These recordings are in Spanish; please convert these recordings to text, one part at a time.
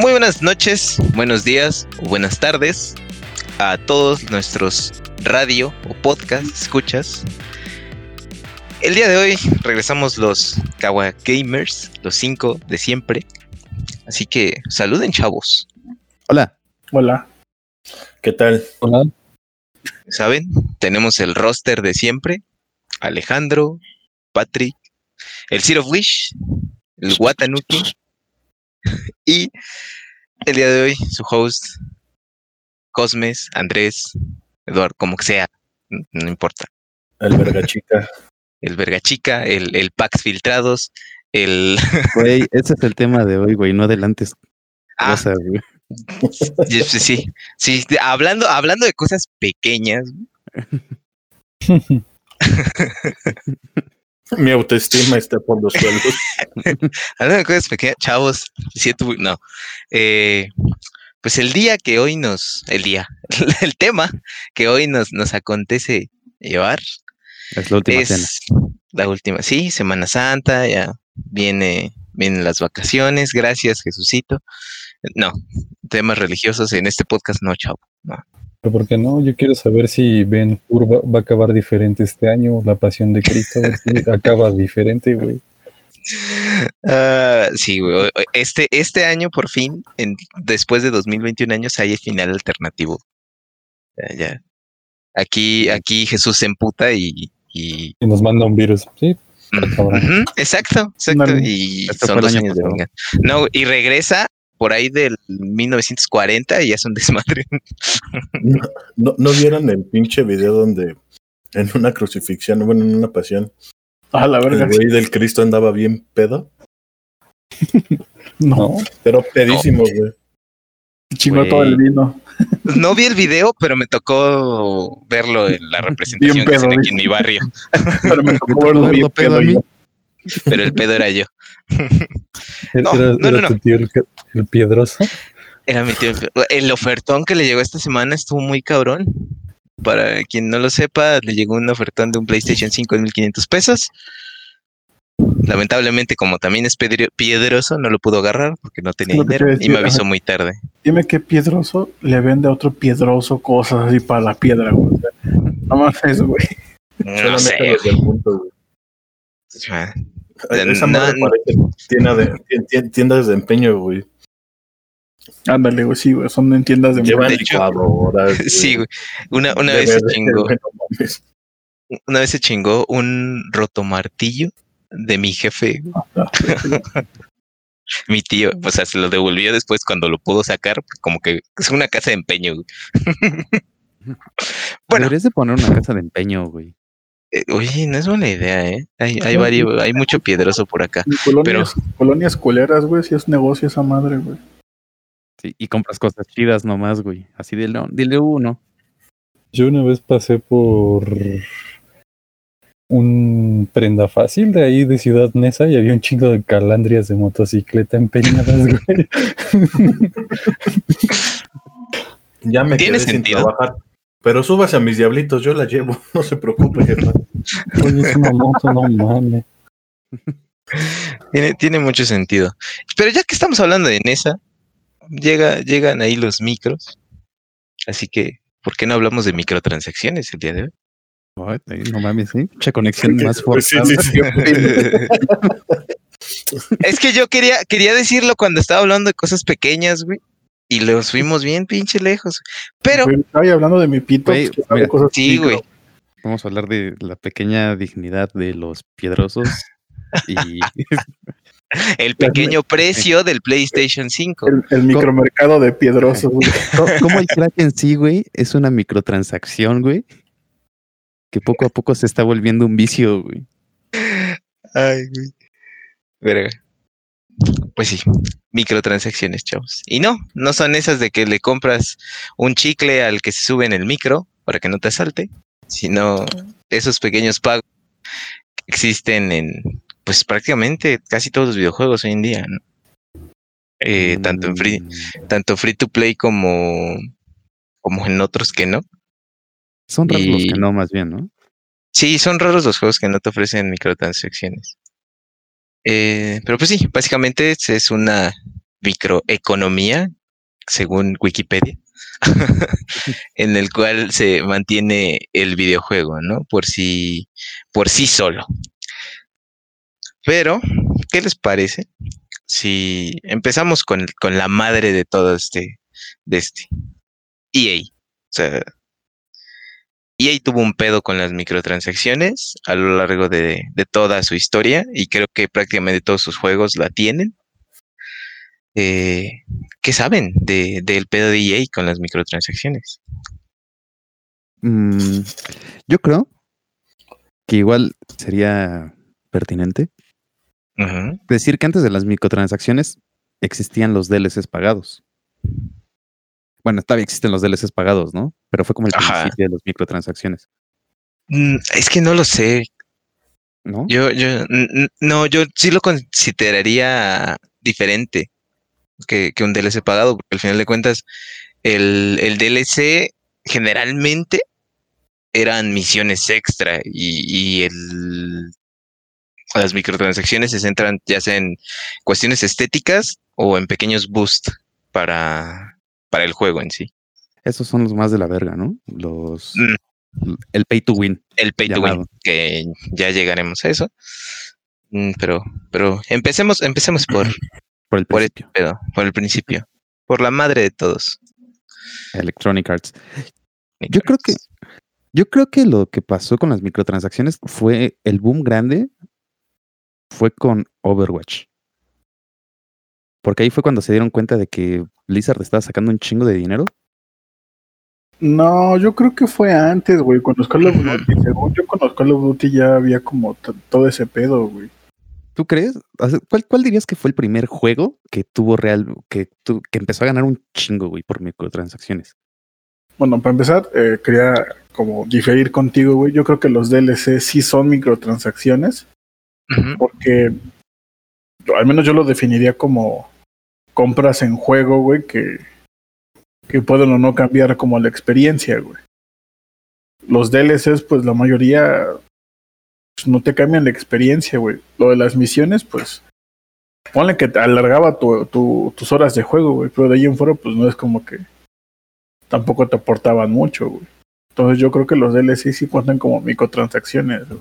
Muy buenas noches, buenos días, buenas tardes a todos nuestros radio o podcast escuchas. El día de hoy regresamos los Kawa Gamers, los 5 de siempre. Así que saluden, chavos. Hola. Hola. ¿Qué tal? Hola. ¿Saben? Tenemos el roster de siempre. Alejandro, Patrick, el Seed of Wish, el Watanuki y el día de hoy su host Cosmes, Andrés, Eduardo, como que sea, no importa. El Vergachica. El Vergachica, el Pax Filtrados, el... Güey, ese es el tema de hoy, güey, no adelantes. Ah, cosa, güey. Sí. Hablando de cosas pequeñas. Mi autoestima está por los suelos. Hablando de cosas pequeñas, chavos, pues el tema que hoy nos acontece llevar. Es la última cena. La última, sí, Semana Santa, ya vienen las vacaciones, gracias Jesucito. No, temas religiosos en este podcast no, chavo, no. ¿Pero por qué no? Yo quiero saber si Ben Hur va a acabar diferente este año, la pasión de Cristo, si acaba diferente, güey. Sí, güey, este año por fin, después de 2021 años, hay el final alternativo. Ya. Aquí Jesús se emputa y nos manda un virus, ¿sí? Mm-hmm. Exacto. No, y son 2 años de venganza. No, y regresa por ahí del 1940 y es un desmadre. ¿No vieron el pinche video donde en una crucifixión, bueno, en una pasión, a la verga, el güey del Cristo andaba bien pedo? No. Pero pedísimo, güey. Chingó todo el vino. No vi el video, pero me tocó verlo en la representación que hacen aquí en mi barrio. Pero me tocó verlo pedo a mí. Pero el pedo era yo. No. Tu tío el piedroso. Era mi tío. El ofertón que le llegó esta semana estuvo muy cabrón. Para quien no lo sepa, le llegó un ofertón de un PlayStation 5 de $1,500. Lamentablemente, como también es piedroso, no lo pudo agarrar porque no tenía dinero y me avisó muy tarde. Dime qué piedroso le vende a otro piedroso cosas así para la piedra, güey. No más eso, güey. No sé, güey. Esa madre parece tiendas de empeño, güey. Ándale, güey, sí, güey, son en tiendas de empeño. Sí, güey. Una vez se chingó un rotomartillo de mi jefe. Mi tío, o sea, se lo devolvió después cuando lo pudo sacar, como que es una casa de empeño, güey. Bueno. Deberías de poner una casa de empeño, güey. Oye, no es buena idea, ¿eh? Hay mucho piedroso por acá. Colonias culeras, güey, si es negocio esa madre, güey. Sí, y compras cosas chidas nomás, güey. Así dile uno. Yo una vez pasé por un prenda fácil de ahí de Ciudad Neza y había un chingo de calandrias de motocicleta empeñadas, güey. Ya me quedé sin trabajar. Pero súbase a mis diablitos, yo la llevo, no se preocupe, jefa. Es una moto, no mames. Tiene mucho sentido. Pero ya que estamos hablando de Nesa, llegan ahí los micros. Así que, ¿por qué no hablamos de microtransacciones el día de hoy? No mames, sí. Mucha conexión más fuerte. Sí. Es que yo quería decirlo cuando estaba hablando de cosas pequeñas, güey. Y los fuimos bien pinche lejos. Pero... Estaba hablando de mi pito. Wey, mira, cosas sí, güey. Vamos a hablar de la pequeña dignidad de los piedrosos. Y... el pequeño precio del PlayStation 5. El micromercado de piedrosos, güey. ¿Cómo el crack en sí, güey? Es una microtransacción, güey. Que poco a poco se está volviendo un vicio, güey. Ay, güey. Verga. Pues sí, microtransacciones, chavos. Y no son esas de que le compras un chicle al que se sube en el micro para que no te asalte, sino esos pequeños pagos que existen en, pues prácticamente casi todos los videojuegos hoy en día, ¿no? Tanto free to play como en otros que no. Son raros los que no, más bien, ¿no? Sí, son raros los juegos que no te ofrecen microtransacciones. Pero pues sí, básicamente es una microeconomía, según Wikipedia, en el cual se mantiene el videojuego, ¿no? Por sí solo. Pero, ¿qué les parece si empezamos con la madre de todo este EA? O sea, EA tuvo un pedo con las microtransacciones a lo largo de toda su historia, y creo que prácticamente todos sus juegos la tienen. ¿Qué saben del pedo de EA con las microtransacciones? Yo creo que igual sería pertinente decir que antes de las microtransacciones existían los DLCs pagados. Bueno, todavía existen los DLCs pagados, ¿no? Pero fue como el principio de las microtransacciones. Es que no lo sé. ¿No? Yo sí lo consideraría diferente que un DLC pagado, porque al final de cuentas el DLC generalmente eran misiones extra y las microtransacciones se centran ya sea en cuestiones estéticas o en pequeños boosts para el juego en sí. Esos son los más de la verga, ¿no? El pay to win. El pay llamado. To win, que ya llegaremos a eso. Pero empecemos por el principio. Por la madre de todos. Electronic Arts. Yo creo que lo que pasó con las microtransacciones fue el boom grande. Fue con Overwatch. Porque ahí fue cuando se dieron cuenta de que Blizzard estaba sacando un chingo de dinero. No, yo creo que fue antes, güey. Con los Call of Duty. Según yo, con los Call of Duty ya había como todo ese pedo, güey. ¿Tú crees? ¿Cuál dirías que fue el primer juego que tuvo que empezó a ganar un chingo, güey, por microtransacciones? Bueno, para empezar, quería como diferir contigo, güey. Yo creo que los DLC sí son microtransacciones. Porque al menos yo lo definiría como compras en juego, güey, que pueden o no cambiar como la experiencia, güey. Los DLCs, pues la mayoría pues, no te cambian la experiencia, güey. Lo de las misiones, pues ponle que te alargaba tus horas de juego, güey, pero de ahí en fuera, pues no es como que tampoco te aportaban mucho, güey. Entonces yo creo que los DLCs sí cuentan como microtransacciones, güey.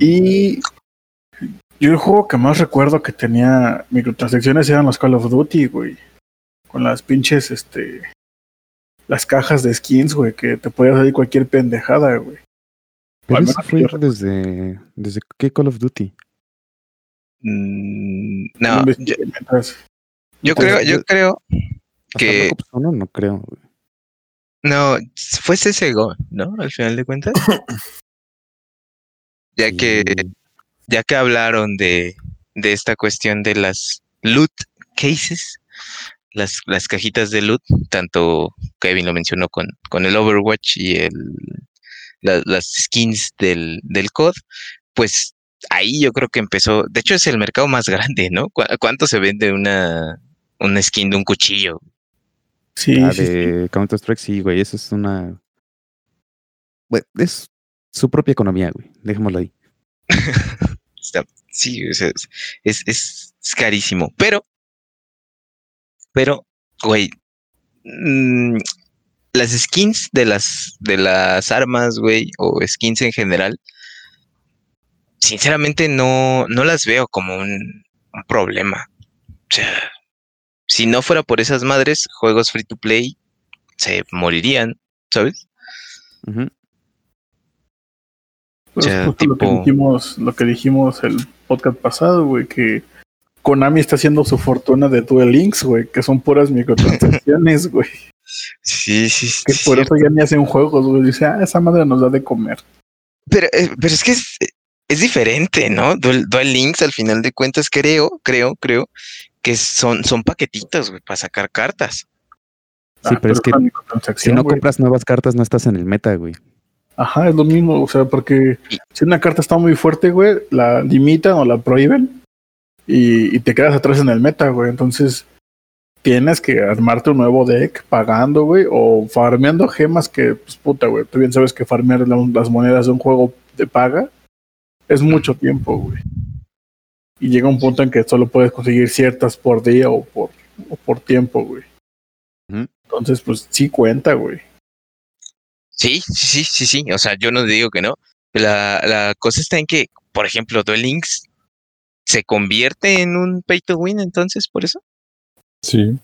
Y yo el juego que más recuerdo que tenía microtransacciones eran los Call of Duty, güey. Con las pinches, las cajas de skins, güey, que te podía salir cualquier pendejada, güey. Pero eso fue ¿desde qué Call of Duty? No. Yo creo que... No creo, güey. No, fue CSGO, ¿no? Al final de cuentas. Ya que hablaron de esta cuestión de las loot cases, las cajitas de loot, tanto Kevin lo mencionó con el Overwatch y las skins del COD, pues ahí yo creo que empezó, de hecho es el mercado más grande, ¿no? ¿Cuánto se vende una skin de un cuchillo? Sí. Counter-Strike, sí, güey, eso es una... Bueno, es... su propia economía, güey. Dejémoslo ahí. Sí, es carísimo. Pero, güey, las skins de las armas, güey, o skins en general, sinceramente no las veo como un problema. O sea, si no fuera por esas madres, juegos free to play se morirían, ¿sabes? Ajá. Uh-huh. Pues o sea, justo tipo... lo que dijimos el podcast pasado, güey, que Konami está haciendo su fortuna de Duel Links, güey, que son puras microtransacciones, güey. Sí. Que por eso ya ni hacen juegos, güey. Dice, esa madre nos da de comer. Pero es que es diferente, ¿no? Duel Links, al final de cuentas, creo que son paquetitos, güey, para sacar cartas. Sí, pero es que si no compras nuevas cartas no estás en el meta, güey. Ajá, es lo mismo, o sea, porque si una carta está muy fuerte, güey, la limitan o la prohíben y te quedas atrás en el meta, güey. Entonces tienes que armarte un nuevo deck pagando, güey, o farmeando gemas que, pues puta, güey, tú bien sabes que farmear las monedas de un juego de paga es mucho tiempo, güey. y llega un punto en que solo puedes conseguir ciertas por día o por tiempo, güey. Entonces, pues, sí cuenta, güey. Sí. O sea, yo no digo que no. La cosa está en que, por ejemplo, Duel Links se convierte en un pay to win, entonces, por eso. Sí.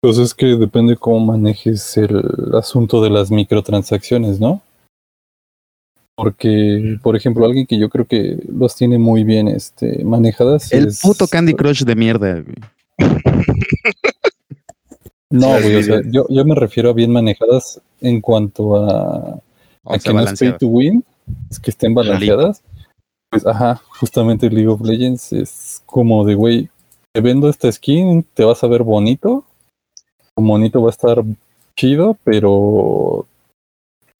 Pues es que depende cómo manejes el asunto de las microtransacciones, ¿no? Porque, por ejemplo, alguien que yo creo que los tiene muy bien manejadas. El puto Candy Crush de mierda, güey. No, güey, o sea, yo me refiero a bien manejadas en cuanto a que no es pay to win, es que estén balanceadas. Pues, justamente League of Legends es como de, güey, te vendo esta skin, te vas a ver bonito, tu monito va a estar chido, pero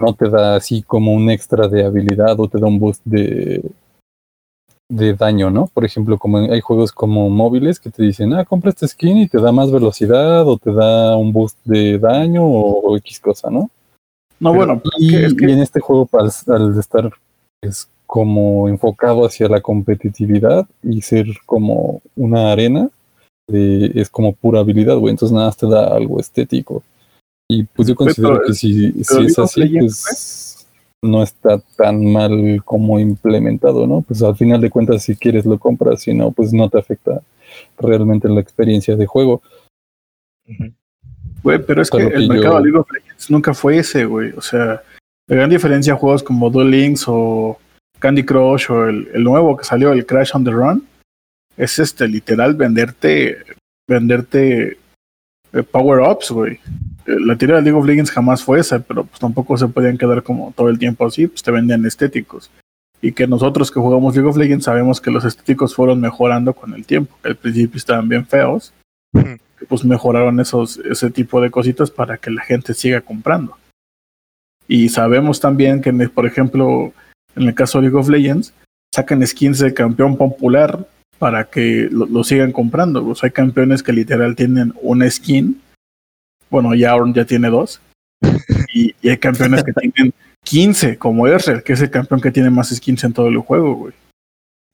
no te da así como un extra de habilidad o te da un boost de daño, ¿no? Por ejemplo, como hay juegos como móviles que te dicen, compra este skin y te da más velocidad o te da un boost de daño o X cosa, ¿no? No, pero, bueno. Y en este juego, al estar es como enfocado hacia la competitividad y ser como una arena, es como pura habilidad, güey. Entonces nada más te da algo estético. Y pues yo considero que si es así, pues... no está tan mal como implementado, ¿no? Pues al final de cuentas, si quieres lo compras, si no, pues no te afecta realmente la experiencia de juego. Güey, pero es que el mercado de League of Legends nunca fue ese, güey. O sea, la gran diferencia a juegos como Duel Links o Candy Crush o el nuevo que salió, el Crash on the Run, es literal venderte power-ups, güey. La teoría de League of Legends jamás fue esa, pero pues tampoco se podían quedar como todo el tiempo así, pues te vendían estéticos. Y que nosotros que jugamos League of Legends sabemos que los estéticos fueron mejorando con el tiempo, que al principio estaban bien feos, que pues mejoraron ese tipo de cositas para que la gente siga comprando. Y sabemos también que, por ejemplo, en el caso de League of Legends, sacan skins de campeón popular para que lo sigan comprando. Pues hay campeones que literal tienen una skin. Bueno, ya Auron ya tiene 2. Y hay campeones que tienen 15, como Ezreal, que es el campeón que tiene más skins en todo el juego, güey.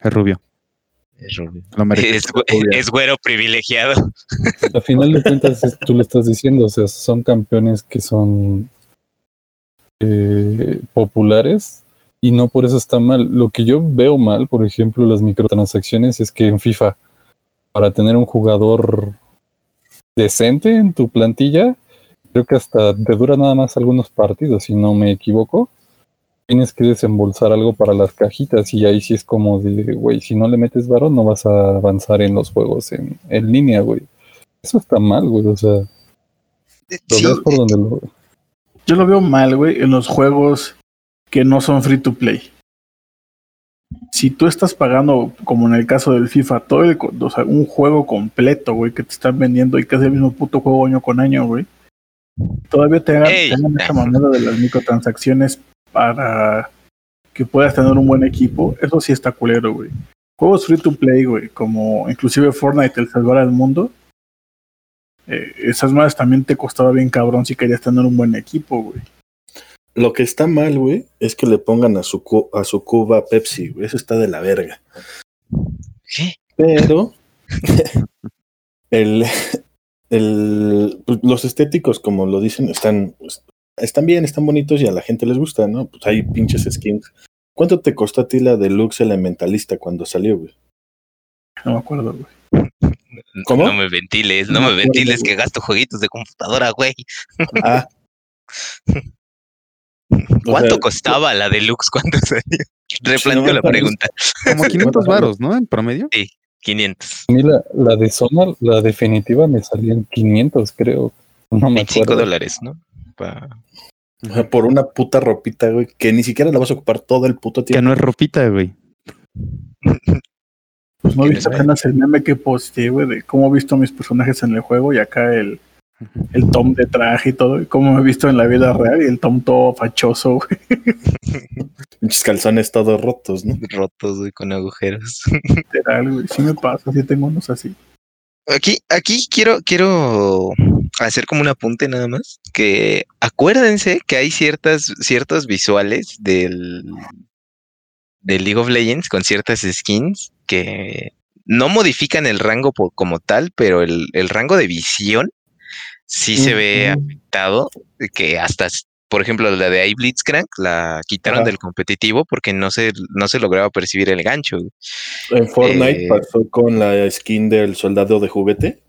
Es rubio. Es güero privilegiado. Al final de cuentas, tú lo estás diciendo, o sea, son campeones que son populares y no por eso está mal. Lo que yo veo mal, por ejemplo, las microtransacciones, es que en FIFA, para tener un jugador decente en tu plantilla, creo que hasta te dura nada más algunos partidos, si no me equivoco, tienes que desembolsar algo para las cajitas, y ahí sí es como de, güey, si no le metes varón no vas a avanzar en los juegos en línea, güey. Eso está mal, güey, o sea, yo lo veo mal, güey, en los juegos que no son free to play. Si tú estás pagando, como en el caso del FIFA, un juego completo, güey, que te están vendiendo y que es el mismo puto juego año con año, güey, todavía te hagan esta manera de las microtransacciones para que puedas tener un buen equipo, eso sí está culero, güey. Juegos free to play, güey, como inclusive Fortnite, el salvar al mundo, esas madres también te costaba bien cabrón si querías tener un buen equipo, güey. Lo que está mal, güey, es que le pongan a su Cuba Pepsi, güey. Eso está de la verga. ¿Qué? Pero los estéticos, como lo dicen, están bien, están bonitos y a la gente les gusta, ¿no? Pues hay pinches skins. ¿Cuánto te costó a ti la Deluxe Elementalista cuando salió, güey? No me acuerdo, güey. ¿Cómo? No me ventiles, no me ventiles, güey. Que gasto jueguitos de computadora, güey. ¿Cuánto costaba la Deluxe cuando salió? Replanteo la pregunta. Como 500 varos, ¿no? En promedio. Sí, 500. Mira, la de Sonar, la definitiva, me salían 500, creo. No me acuerdo. $25, ¿no? O sea, por una puta ropita, güey, que ni siquiera la vas a ocupar todo el puto tiempo. Que no es ropita, güey. Pues no he visto apenas el meme que posteé, güey, de cómo he visto mis personajes en el juego y acá el Tom de traje y todo, como me he visto en la vida real, y el Tom todo fachoso, güey. Muchos calzones todos rotos, ¿no? Rotos, güey, con agujeros. Literal, güey, sí me pasa, sí tengo unos así. Aquí quiero hacer como un apunte nada más, que acuérdense que hay ciertos visuales del League of Legends con ciertas skins que No modifican el rango como tal, pero el rango de visión sí se ve afectado, que hasta, por ejemplo, la de Blitzcrank la quitaron del competitivo porque no se lograba percibir el gancho. En Fortnite pasó con la skin del soldado de juguete,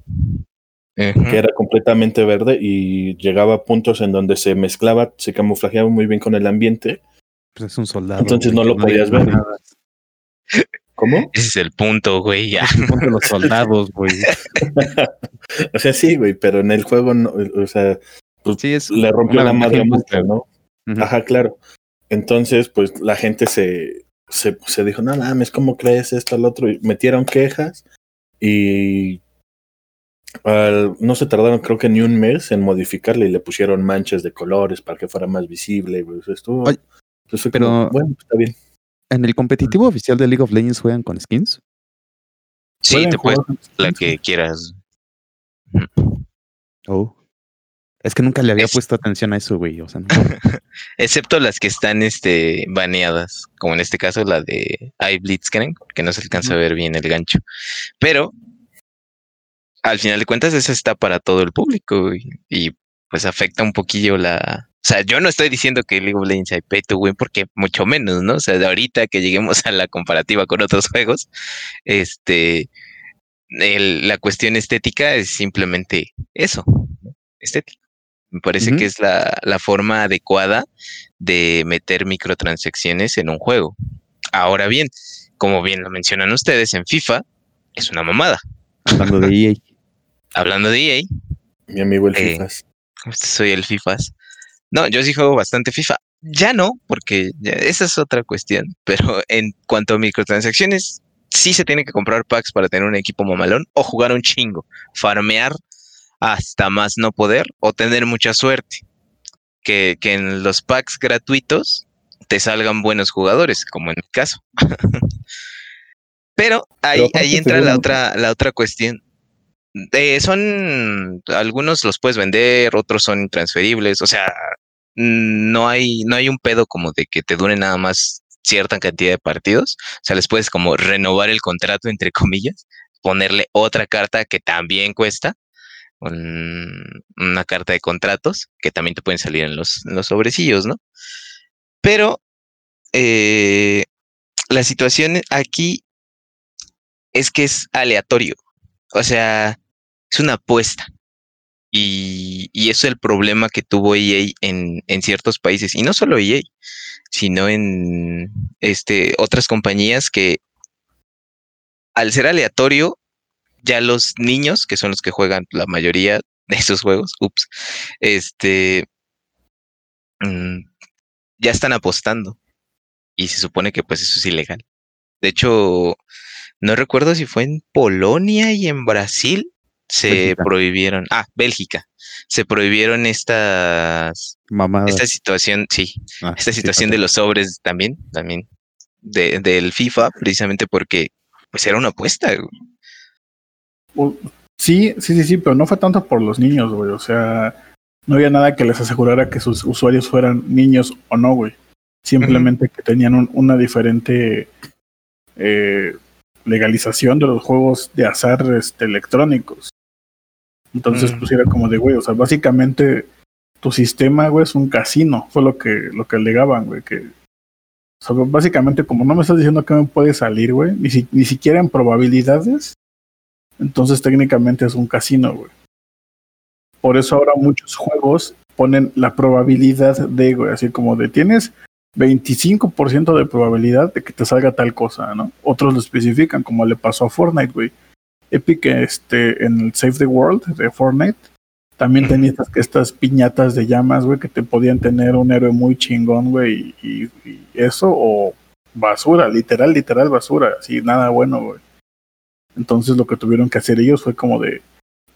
que era completamente verde y llegaba a puntos en donde se mezclaba, se camuflajeaba muy bien con el ambiente. Pues es un soldado. Entonces no lo podías ver. ¿Cómo? Ese es el punto, güey, ya. Es el punto de los soldados, güey. O sea, sí, güey, pero en el juego, no, o sea, pues sí, le rompió la madre mucho, ¿no? Uh-huh. Ajá, claro. Entonces, pues, la gente se dijo, no mames, ¿cómo crees esto, al otro? Y metieron quejas y no se tardaron, creo que ni un mes en modificarle y le pusieron manchas de colores para que fuera más visible, güey. O sea, estuvo... Oye, entonces, pero... como, bueno, pues, está bien. ¿En el competitivo oficial de League of Legends juegan con skins? Sí, te puedes la que quieras. Oh. Es que nunca le había puesto atención a eso, güey. O sea, no. Excepto las que están baneadas, como en este caso la de Blitzcrank, que no se alcanza a ver bien el gancho. Pero, al final de cuentas, eso está para todo el público, güey. Y pues afecta un poquillo la... O sea, yo no estoy diciendo que League of Legends hay pay to win, porque mucho menos, ¿no? O sea, de ahorita que lleguemos a la comparativa con otros juegos, la cuestión estética es simplemente eso, ¿no? Estética. Me parece que es la forma adecuada de meter microtransacciones en un juego. Ahora bien, como bien lo mencionan ustedes, en FIFA es una mamada. Hablando de EA. Hablando de EA. Mi amigo el FIFAs. Soy el FIFAs. No, yo sí juego bastante FIFA. Ya no, porque esa es otra cuestión. Pero en cuanto a microtransacciones, sí se tiene que comprar packs para tener un equipo mamalón o jugar un chingo, farmear hasta más no poder o tener mucha suerte. Que en los packs gratuitos te salgan buenos jugadores, como en mi caso. Pero ahí entra la otra cuestión. Son algunos los puedes vender, otros son transferibles, o sea, no hay un pedo como de que te dure nada más cierta cantidad de partidos, o sea, les puedes como renovar el contrato, entre comillas, ponerle otra carta que también cuesta, una carta de contratos, que también te pueden salir en los sobrecillos, ¿no? Pero la situación aquí es que es aleatorio. O sea, es una apuesta y eso es el problema que tuvo EA en ciertos países, y no solo EA, sino en otras compañías que al ser aleatorio, ya los niños, que son los que juegan la mayoría de esos juegos, ya están apostando y se supone que pues eso es ilegal. De hecho, no recuerdo si fue en Polonia y en Brasil prohibieron. Ah, Bélgica. Se prohibieron esta situación, sí. Ah, esta situación sí, de los sobres también del FIFA, precisamente porque pues era una apuesta. Sí, pero no fue tanto por los niños, güey. O sea, no había nada que les asegurara que sus usuarios fueran niños o no, güey. Simplemente que tenían una diferente legalización de los juegos de azar electrónicos. Entonces, pues era como de, güey, o sea, básicamente tu sistema, güey, es un casino. Fue lo que alegaban, güey, que... O sea, básicamente, como no me estás diciendo que me puede salir, güey, ni siquiera en probabilidades, entonces técnicamente es un casino, güey. Por eso ahora muchos juegos ponen la probabilidad de, güey, así como de tienes 25% de probabilidad de que te salga tal cosa, ¿no? Otros lo especifican, como le pasó a Fortnite, güey. Epic, en el Save the World de Fortnite, también tenías estas piñatas de llamas, güey, que te podían tener un héroe muy chingón, güey, y eso, o basura, literal basura, así, nada bueno, güey. Entonces lo que tuvieron que hacer ellos fue como de,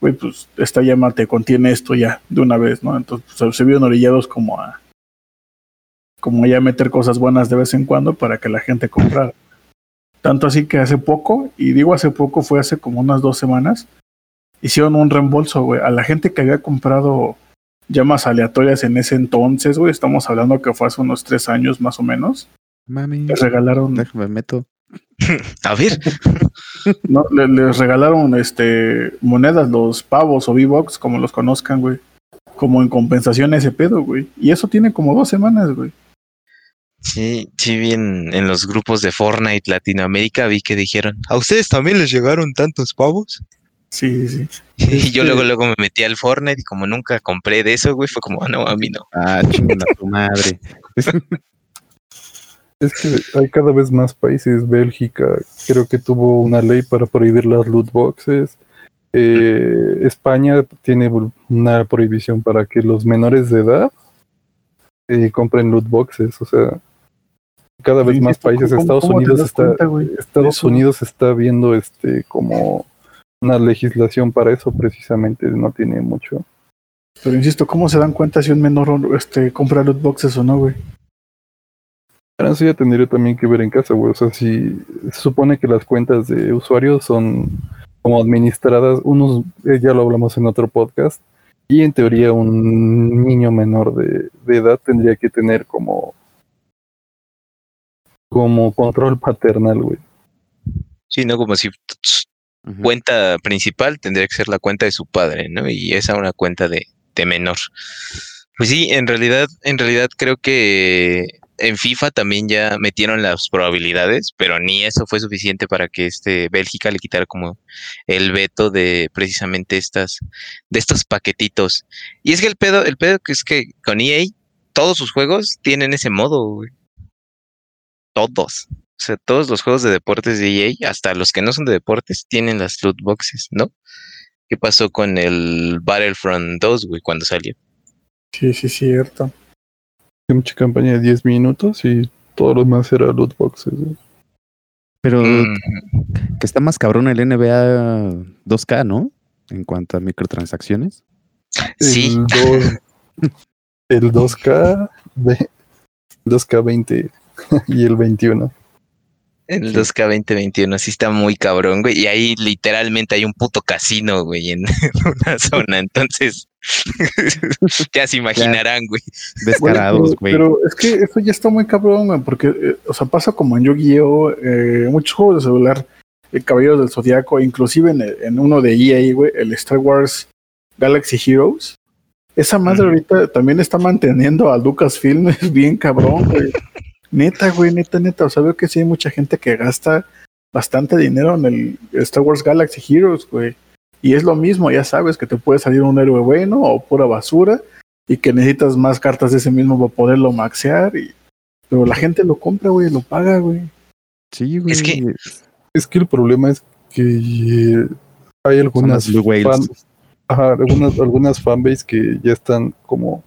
güey, pues, esta llama te contiene esto ya, de una vez, ¿no? Entonces pues, se vieron orillados como ya meter cosas buenas de vez en cuando para que la gente comprara. Tanto así que hace poco, y digo hace poco, fue hace como unas 2 semanas, hicieron un reembolso, güey, a la gente que había comprado llamas aleatorias en ese entonces, güey, estamos hablando que fue hace unos 3 años más o menos. Mami, les regalaron... Déjame meto. A ver. No, les regalaron monedas, los pavos o V-Bucks, como los conozcan, güey. Como en compensación a ese pedo, güey. Y eso tiene como 2 semanas, güey. Sí, sí, vi en los grupos de Fortnite Latinoamérica, vi que dijeron, ¿a ustedes también les llegaron tantos pavos? Sí, sí, sí. Y yo luego me metí al Fortnite y como nunca compré de eso, güey, fue como, no, a mí no. Ah, chingada tu madre. Es que hay cada vez más países. Bélgica creo que tuvo una ley para prohibir las loot boxes. España tiene una prohibición para que los menores de edad compren loot boxes. O sea, cada vez más países. Estados Unidos está viendo como una legislación para eso precisamente. No tiene mucho. Pero insisto, ¿cómo se dan cuenta si un menor compra loot boxes o no, güey? Pero eso ya tendría también que ver en casa, güey. O sea, si se supone que las cuentas de usuarios son como administradas, ya lo hablamos en otro podcast, y en teoría un niño menor de edad tendría que tener como control paternal, güey. Sí, no, como si cuenta principal tendría que ser la cuenta de su padre, ¿no? Y esa una cuenta de menor. Pues sí, en realidad creo que en FIFA también ya metieron las probabilidades, pero ni eso fue suficiente para que Bélgica le quitara como el veto de precisamente de estos paquetitos. Y es que el pedo es que con EA todos sus juegos tienen ese modo, güey. Todos. O sea, todos los juegos de deportes de EA, hasta los que no son de deportes, tienen las loot boxes, ¿no? ¿Qué pasó con el Battlefront 2, güey, cuando salió? Sí, sí, cierto. Mucha campaña de 10 minutos y todo lo más era loot boxes, ¿eh? Pero que está más cabrón el NBA 2K, ¿no? En cuanto a microtransacciones. Sí. El 2K, el 2K20 y el 21. El 2K 2021 sí está muy cabrón, güey. Y ahí literalmente hay un puto casino, güey, en una zona. Entonces, ya se imaginarán, güey. Descarados, güey. Pero es que eso ya está muy cabrón, güey, porque, pasa como en Yu-Gi-Oh, muchos juegos de celular, Caballeros del Zodiaco, inclusive en uno de EA, güey, el Star Wars Galaxy Heroes. Esa madre ahorita también está manteniendo a Lucasfilm, es bien cabrón, güey. Neta, güey, neta. O sea, veo que sí hay mucha gente que gasta bastante dinero en el Star Wars Galaxy Heroes, güey. Y es lo mismo, ya sabes, que te puede salir un héroe bueno o pura basura y que necesitas más cartas de ese mismo para poderlo maxear. Pero la gente lo compra, güey, lo paga, güey. Sí, güey. Es que el problema es que hay algunas fanbase que ya están como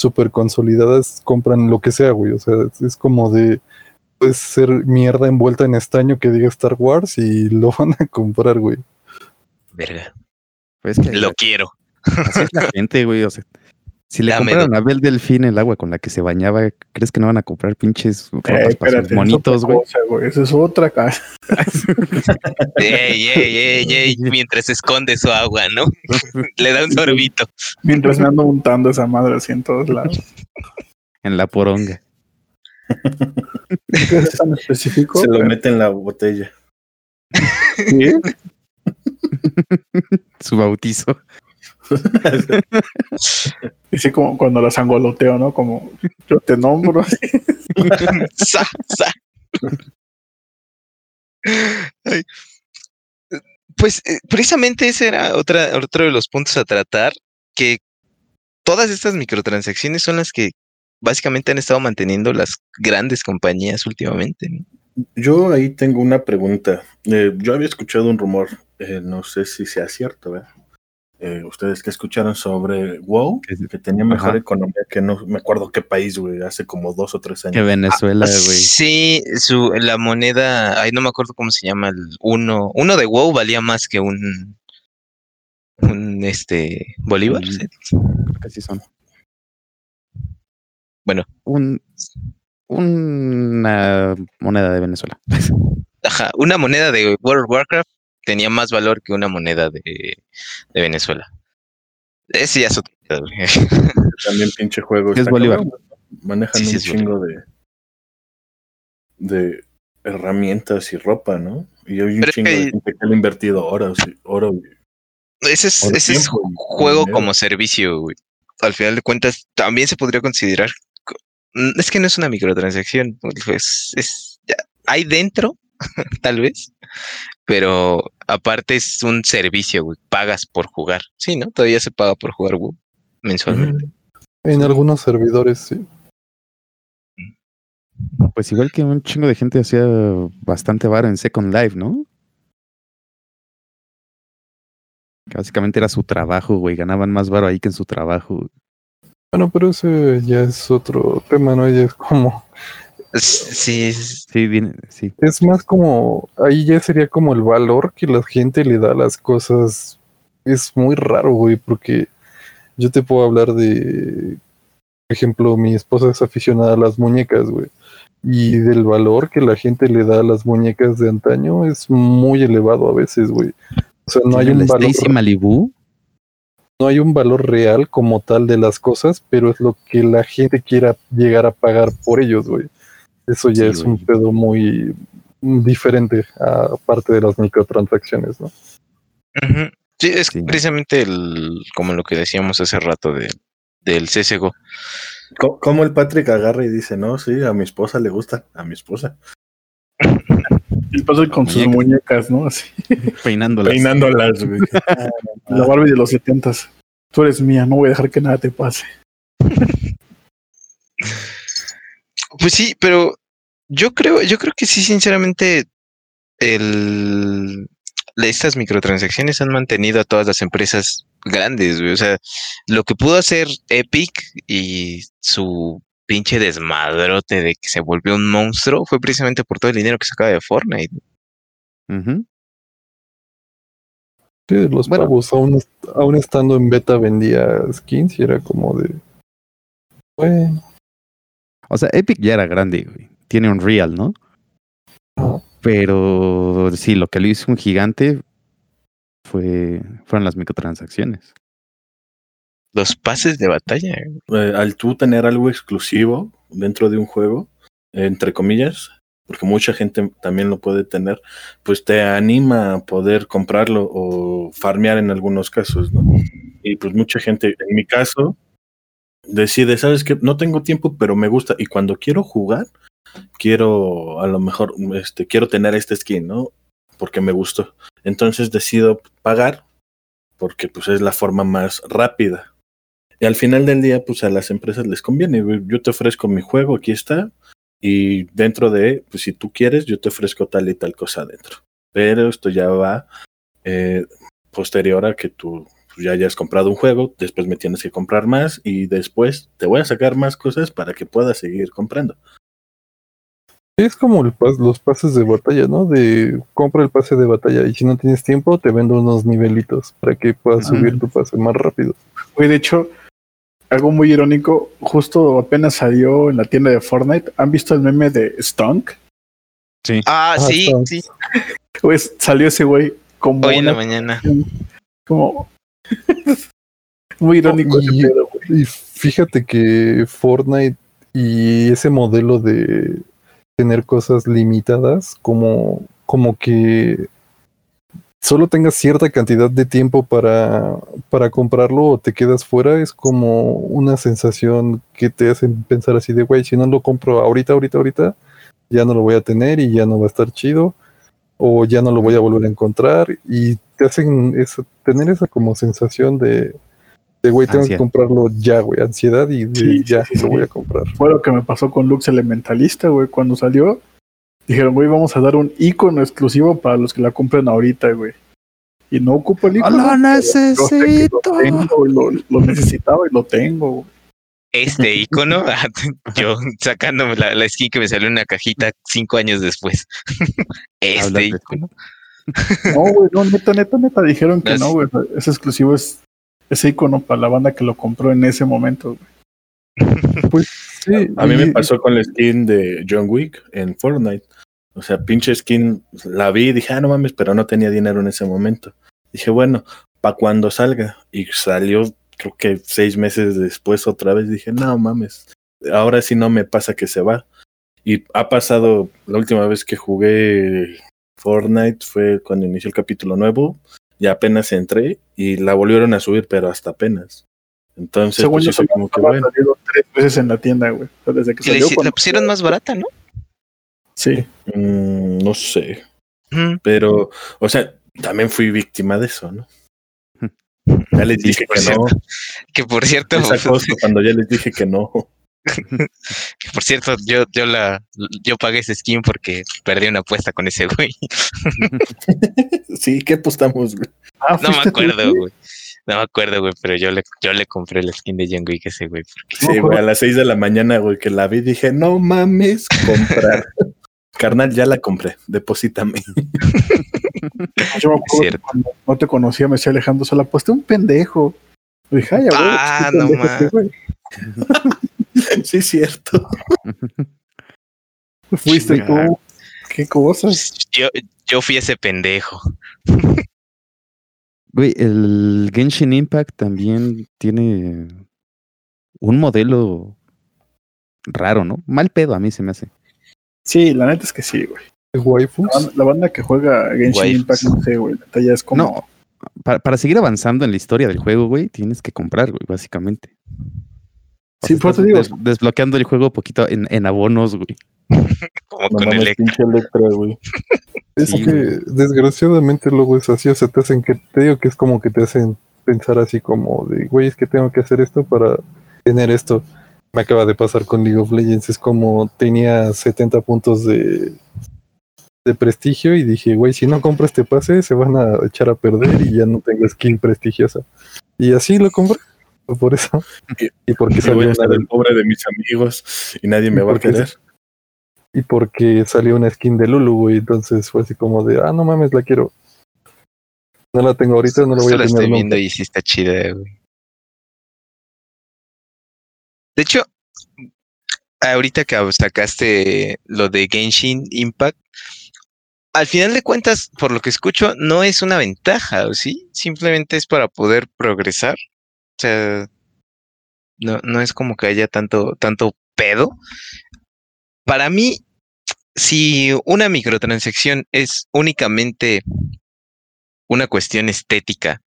super consolidadas, compran lo que sea, güey. O sea, es como de, puedes ser mierda envuelta en estaño que diga Star Wars y lo van a comprar, güey. Verga. Pues que lo quiero. Así es la gente, güey. O sea, si le compraron a Bel Delfín el agua con la que se bañaba, ¿crees que no van a comprar pinches ropas para sus monitos, güey? Eso es otra cosa. Ey. Mientras esconde su agua, ¿no? Le da un sorbito. Mientras me ando untando esa madre así en todos lados. En la poronga. ¿Qué es tan específico? Se lo mete en la botella. ¿Sí? Su bautizo. Y sí, como cuando las angoloteo, ¿no? Como yo te nombro. Ay. Pues precisamente ese era otro de los puntos a tratar, que todas estas microtransacciones son las que básicamente han estado manteniendo las grandes compañías últimamente, ¿no? Yo ahí tengo una pregunta. Yo había escuchado un rumor, no sé si sea cierto, ¿verdad? Ustedes que escucharon sobre WoW, que tenía mejor economía que no me acuerdo qué país, güey, hace como 2 o 3 años. Que Venezuela, güey. Sí, la moneda, ay, no me acuerdo cómo se llama, el uno de WoW valía más que un Bolívar. ¿Sí? Creo que sí son. Bueno, una moneda de Venezuela. Ajá, una moneda de World of Warcraft tenía más valor que una moneda de Venezuela. Ese ya es otro. También pinche juego. ¿Qué es Bolívar? Manejan un chingo de herramientas y ropa, ¿no? Y hay un chingo de gente que le ha invertido horas. Ese es juego como servicio, güey. Al final de cuentas, también se podría considerar... Es que no es una microtransacción. Hay dentro, tal vez. Pero aparte es un servicio, güey. Pagas por jugar. Sí, ¿no? Todavía se paga por jugar, güey, mensualmente. En algunos servidores, sí. Pues igual que un chingo de gente hacía bastante varo en Second Life, ¿no? Que básicamente era su trabajo, güey. Ganaban más varo ahí que en su trabajo, güey. Bueno, pero ese ya es otro tema, ¿no? Ya es como... Sí, bien, sí. Es más como... Ahí ya sería como el valor que la gente le da a las cosas. Es muy raro, güey, porque... Yo te puedo hablar de... Por ejemplo, mi esposa es aficionada a las muñecas, güey. Y del valor que la gente le da a las muñecas de antaño es muy elevado a veces, güey. O sea, no hay un valor... Stacy Malibu. No hay un valor real como tal de las cosas, pero es lo que la gente quiera llegar a pagar por ellos, güey. Eso ya es un pedo muy diferente a parte de las microtransacciones, ¿no? Uh-huh. Sí, es precisamente como lo que decíamos hace rato del CSGO. Como el Patrick agarra y dice, no, sí, a mi esposa le gusta, a mi esposa. El Patrick con sus muñecas, ¿no? Así. Peinándolas, güey. La Barbie de los 70s. Tú eres mía, no voy a dejar que nada te pase. Pues sí, pero yo creo que sí, sinceramente, estas microtransacciones han mantenido a todas las empresas grandes, güey. O sea, lo que pudo hacer Epic y su pinche desmadrote de que se volvió un monstruo fue precisamente por todo el dinero que sacaba de Fortnite. Uh-huh. Sí, los pavos aún estando en beta vendía skins y era como de... Bueno. O sea, Epic ya era grande, güey. Tiene Unreal, ¿no? Uh-huh. Pero sí, lo que le hizo un gigante fueron las microtransacciones. Los pases de batalla. Al tú tener algo exclusivo dentro de un juego, entre comillas, porque mucha gente también lo puede tener, pues te anima a poder comprarlo o farmear en algunos casos, ¿no? Y pues mucha gente, en mi caso, decide, ¿sabes qué? No tengo tiempo, pero me gusta. Y cuando quiero jugar, quiero, a lo mejor, quiero tener esta skin, ¿no? Porque me gustó. Entonces decido pagar porque pues es la forma más rápida. Y al final del día, pues a las empresas les conviene. Yo te ofrezco mi juego, aquí está. Y dentro de, pues si tú quieres, yo te ofrezco tal y tal cosa dentro. Pero esto ya va posterior a que tú ya hayas comprado un juego. Después me tienes que comprar más. Y después te voy a sacar más cosas para que puedas seguir comprando. Es como los pases de batalla, ¿no? De compra el pase de batalla y si no tienes tiempo te vendo unos nivelitos para que puedas subir tu pase más rápido. Oye, de hecho, algo muy irónico, justo apenas salió en la tienda de Fortnite. ¿Han visto el meme de Stunk? Sí. Sí, Stunk. Sí. Pues salió ese güey como hoy en la mañana. Como... muy irónico. Y fíjate que Fortnite y ese modelo de... tener cosas limitadas, como que solo tengas cierta cantidad de tiempo para comprarlo o te quedas fuera, es como una sensación que te hace pensar así de, güey, si no lo compro ahorita, ya no lo voy a tener y ya no va a estar chido, o ya no lo voy a volver a encontrar, y te hacen tener esa como sensación de güey, tengo que comprarlo ya, güey, ansiedad y sí, lo voy a comprar. Fue lo que me pasó con Lux Elementalista, güey, cuando salió. Dijeron, güey, vamos a dar un icono exclusivo para los que la compren ahorita, güey. Y no ocupo el icono. ¡Lo necesito! Lo necesitaba y lo tengo, güey. Este icono, yo sacándome la skin que me salió en una cajita 5 años después. Este icono. No, güey, no, neta, dijeron que no, güey, ese exclusivo es... ese icono para la banda que lo compró en ese momento, güey. Pues sí. A mí me pasó con la skin de John Wick en Fortnite. O sea, pinche skin, la vi y dije, no mames, pero no tenía dinero en ese momento. Dije, bueno, para cuando salga. Y salió, creo que 6 meses después otra vez. Dije, no mames, ahora sí no me pasa que se va. Y ha pasado, la última vez que jugué Fortnite fue cuando inició el capítulo nuevo, ya apenas entré y la volvieron a subir, pero hasta apenas. Entonces, según pues, yo, como que bueno. Salido 3 veces en la tienda, güey. Desde que salió, la pusieron más barata, ¿no? Sí. No sé. Pero, o sea, también fui víctima de eso, ¿no? Ya les dije que no. Que por cierto... Esa cosa, cuando ya les dije que no. Que por cierto, yo pagué ese skin porque perdí una apuesta con ese güey. Sí, ¿qué apostamos, güey? No me acuerdo, güey. No me acuerdo, güey, pero yo le compré la skin de John Wick a ese güey. Porque... Sí, güey, a las 6 de la mañana, güey, que la vi, dije, no mames, comprar. Carnal, ya la compré, deposítame. Yo me acuerdo, cuando no te conocía, me decía Alejandro, se la aposté un pendejo. Le dije, ay, güey. Ah, no mames. Sí, es cierto. Fuiste tú. ¿Qué cosas? Yo fui ese pendejo. Güey, el Genshin Impact también tiene un modelo raro, ¿no? Mal pedo a mí se me hace. Sí, la neta es que sí, güey. ¿Waifus? La banda que juega Genshin Waifus. Impact, no sé, güey. La talla es como... No, para seguir avanzando en la historia del juego, güey, tienes que comprar, güey, básicamente. O sí, por eso digo... Desbloqueando el juego poquito en abonos, güey. Como no, con Electra, güey. Es sí, que desgraciadamente luego es así, o sea, te hacen que, te digo que es como que te hacen pensar así como de, güey, es que tengo que hacer esto para tener esto. Me acaba de pasar con League of Legends, es como tenía 70 puntos de prestigio y dije, güey, si no compro este pase se van a echar a perder y ya no tengo skin prestigiosa. Y así lo compré, por eso. Y porque salió voy a estar el pobre de mis amigos y nadie me va a querer. Y porque salió una skin de Lulu, güey, entonces fue así como de, ah, no mames, la quiero. No la tengo ahorita, no la voy a tener. Yo la estoy viendo y sí está chida, güey. De hecho, ahorita que sacaste lo de Genshin Impact, al final de cuentas, por lo que escucho, no es una ventaja, ¿sí? Simplemente es para poder progresar. O sea, no es como que haya tanto pedo. Para mí, si una microtransacción es únicamente una cuestión estética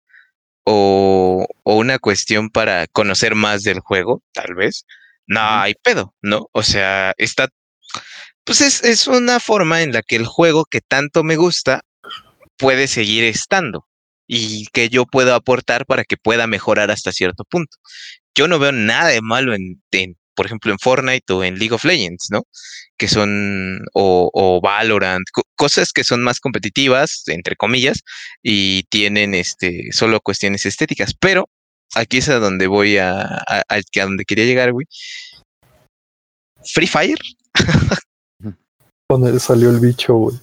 o una cuestión para conocer más del juego, tal vez, no hay pedo, ¿no? O sea, está, pues es una forma en la que el juego que tanto me gusta puede seguir estando y que yo puedo aportar para que pueda mejorar hasta cierto punto. Yo no veo nada de malo en por ejemplo, en Fortnite o en League of Legends, ¿no? Que son, o Valorant, cosas que son más competitivas, entre comillas, y tienen solo cuestiones estéticas. Pero aquí es a donde voy a donde quería llegar, güey. ¿Free Fire? Cuando salió el bicho, güey.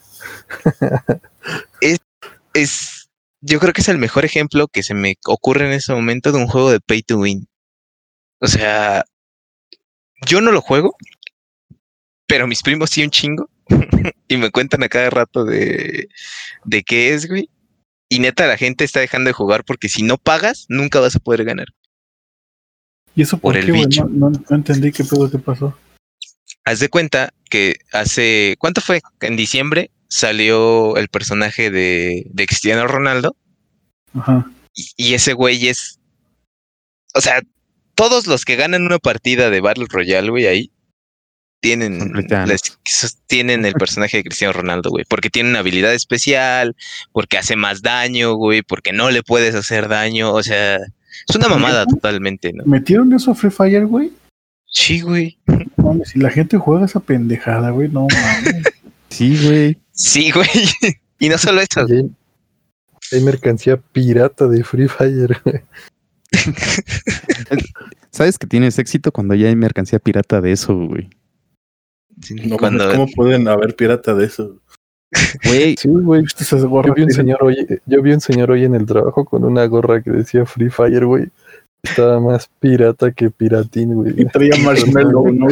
Yo creo que es el mejor ejemplo que se me ocurre en ese momento de un juego de pay to win. O sea... Yo no lo juego, pero mis primos sí un chingo y me cuentan a cada rato de qué es, güey. Y neta, la gente está dejando de jugar porque si no pagas, nunca vas a poder ganar. ¿Y eso por qué, güey? No entendí qué pedo te pasó. Haz de cuenta que hace... ¿Cuánto fue? En diciembre salió el personaje de Cristiano Ronaldo. Ajá. Y ese güey es... O sea... Todos los que ganan una partida de Battle Royale, güey, ahí tienen el personaje de Cristiano Ronaldo, güey. Porque tiene una habilidad especial, porque hace más daño, güey, porque no le puedes hacer daño. O sea, es una mamada totalmente, ¿no? ¿Metieron eso a Free Fire, güey? Sí, güey. No, si la gente juega esa pendejada, güey, no mames. Sí, güey. Sí, güey. Y no solo eso. Hay mercancía pirata de Free Fire, güey. ¿Sabes que tienes éxito cuando ya hay mercancía pirata de eso, güey? No, ¿cómo pueden haber pirata de eso? Güey, sí, güey. Yo vi un señor hoy en el trabajo con una gorra que decía Free Fire, güey. Estaba más pirata que piratín, güey. Y traía marshmallow, ¿no?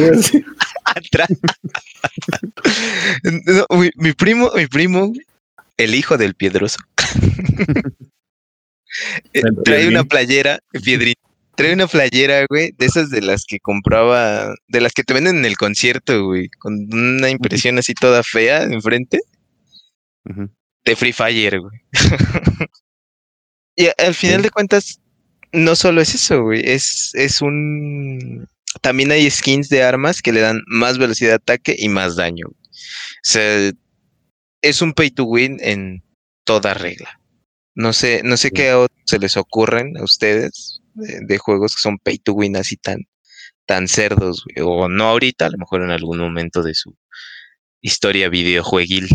Atrás. No, güey, mi primo, el hijo del Piedroso. Trae una playera, Piedrito, Trae una playera, güey, de esas de las que compraba, de las que te venden en el concierto, güey, con una impresión así toda fea enfrente, uh-huh, de Free Fire, güey. Y al final, sí, de cuentas, no solo es eso, güey, es un... También hay skins de armas que le dan más velocidad de ataque y más daño. O sea, es un pay to win en toda regla. No sé qué otros se les ocurren a ustedes de juegos que son pay to win así tan cerdos, güey. O no ahorita, a lo mejor en algún momento de su historia videojueguil.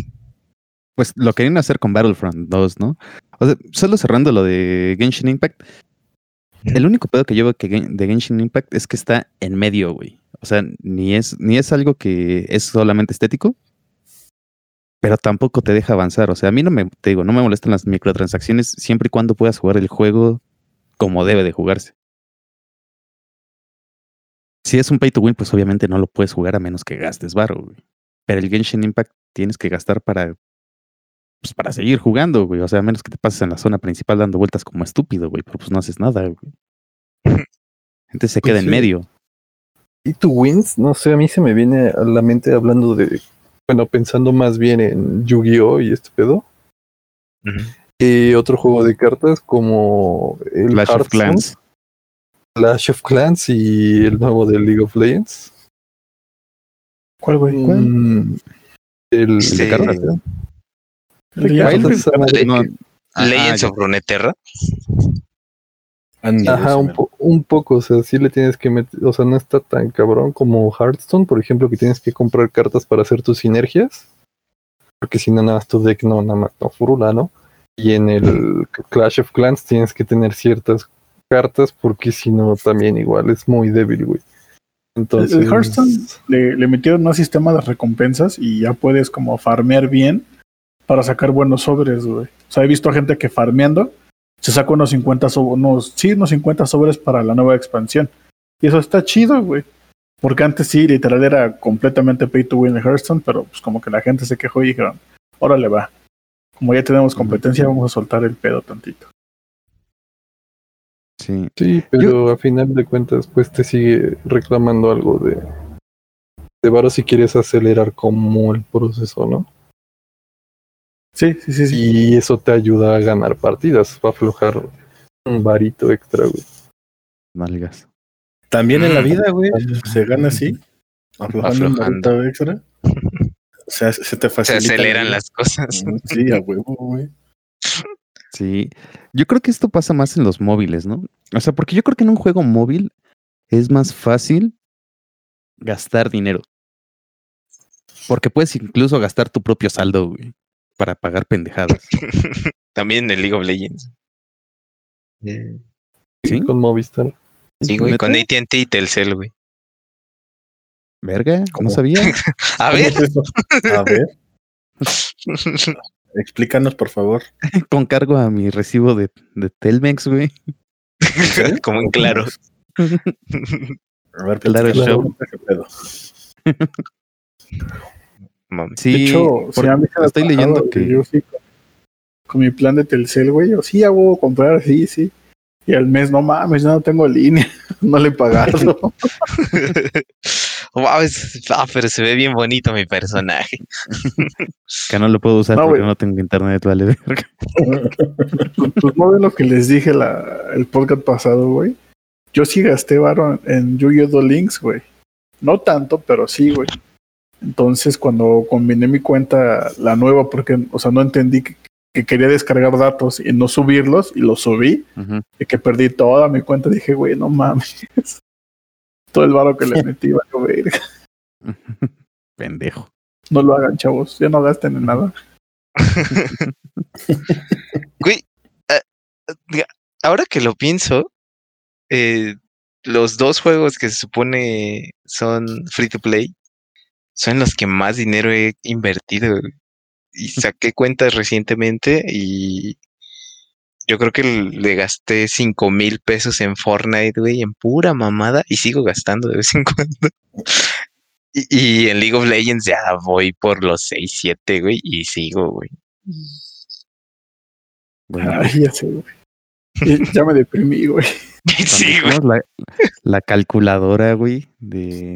Pues lo querían hacer con Battlefront 2, ¿no? O sea, solo cerrando lo de Genshin Impact. El único pedo que yo veo de Genshin Impact es que está en medio, güey. O sea, ni es algo que es solamente estético, pero tampoco te deja avanzar. O sea, a mí no me molestan las microtransacciones siempre y cuando puedas jugar el juego como debe de jugarse. Si es un pay to win, pues obviamente no lo puedes jugar a menos que gastes varo, güey. Pero el Genshin Impact tienes que gastar para seguir jugando, güey. O sea, a menos que te pases en la zona principal dando vueltas como estúpido, güey. Pero pues no haces nada, güey. Entonces se queda en medio. ¿Y tu wins? No sé, a mí se me viene a la mente hablando de... Bueno, pensando más bien en Yu-Gi-Oh y este pedo. Uh-huh. Y otro juego de cartas como... el Clash of Clans. Clash of Clans y el nuevo de League of Legends. ¿Cuál, güey? El de cartas, ¿no? Legends of Runeterra. Ajá, un poco, o sea, sí le tienes que meter, o sea, no está tan cabrón como Hearthstone, por ejemplo, que tienes que comprar cartas para hacer tus sinergias, porque si no, nada más tu deck no furula, ¿no? Y en el Clash of Clans tienes que tener ciertas cartas, porque si no, también igual es muy débil, güey. Entonces... El Hearthstone le metieron un sistema de recompensas y ya puedes como farmear bien para sacar buenos sobres, güey. O sea, he visto a gente que farmeando se saca unos 50 sobres para la nueva expansión. Y eso está chido, güey. Porque antes sí, literal, era completamente pay to win el Hearthstone, pero pues como que la gente se quejó y dijeron, órale va. Como ya tenemos competencia, vamos a soltar el pedo tantito. Sí. Sí, pero a final de cuentas, pues te sigue reclamando algo de varo si quieres acelerar como el proceso, ¿no? Sí. Y eso te ayuda a ganar partidas, va a aflojar un varito extra, güey. Malgas. También en la vida, güey, se gana así, aflojando un varito extra. O sea, se te facilita. Se aceleran, güey, las cosas. Sí, a huevo, güey. Sí. Yo creo que esto pasa más en los móviles, ¿no? O sea, porque yo creo que en un juego móvil es más fácil gastar dinero. Porque puedes incluso gastar tu propio saldo, güey, para pagar pendejadas. También en el League of Legends. Sí, con Movistar. Sí, güey, con AT&T y Telcel, güey. Verga, ¿cómo? No sabía. A ver. Explícanos, por favor. Con cargo a mi recibo de Telmex, güey. Como en Claro. A ver, Claro el show. Mami. Sí, de hecho, porque estoy leyendo que yo sí, con mi plan de Telcel, güey, yo sí hago comprar, sí. Y al mes, no mames, yo no tengo línea, no le he pagado. Pero se ve bien bonito mi personaje. Que no lo puedo usar porque no tengo internet, vale. Pues no, de lo que les dije el podcast pasado, güey. Yo sí gasté varo en Yu-Gi-Oh! Duel Links, güey. No tanto, pero sí, güey. Entonces, cuando combiné mi cuenta, la nueva, porque, o sea, no entendí que quería descargar datos y no subirlos, y los subí, uh-huh, y que perdí toda mi cuenta, dije, güey, no mames. Todo el varo que le metí, güey. Pendejo. No lo hagan, chavos, ya no gasten en nada. Güey, ahora que lo pienso, los dos juegos que se supone son free to play, son los que más dinero he invertido. Y saqué cuentas recientemente y yo creo que le gasté 5,000 pesos en Fortnite, güey, en pura mamada, y sigo gastando de vez en cuando. Y en League of Legends ya voy por los 6, 7, güey, y sigo, güey. Bueno, ya sé, güey. Ya me deprimí, güey. Sí, güey. La calculadora, güey.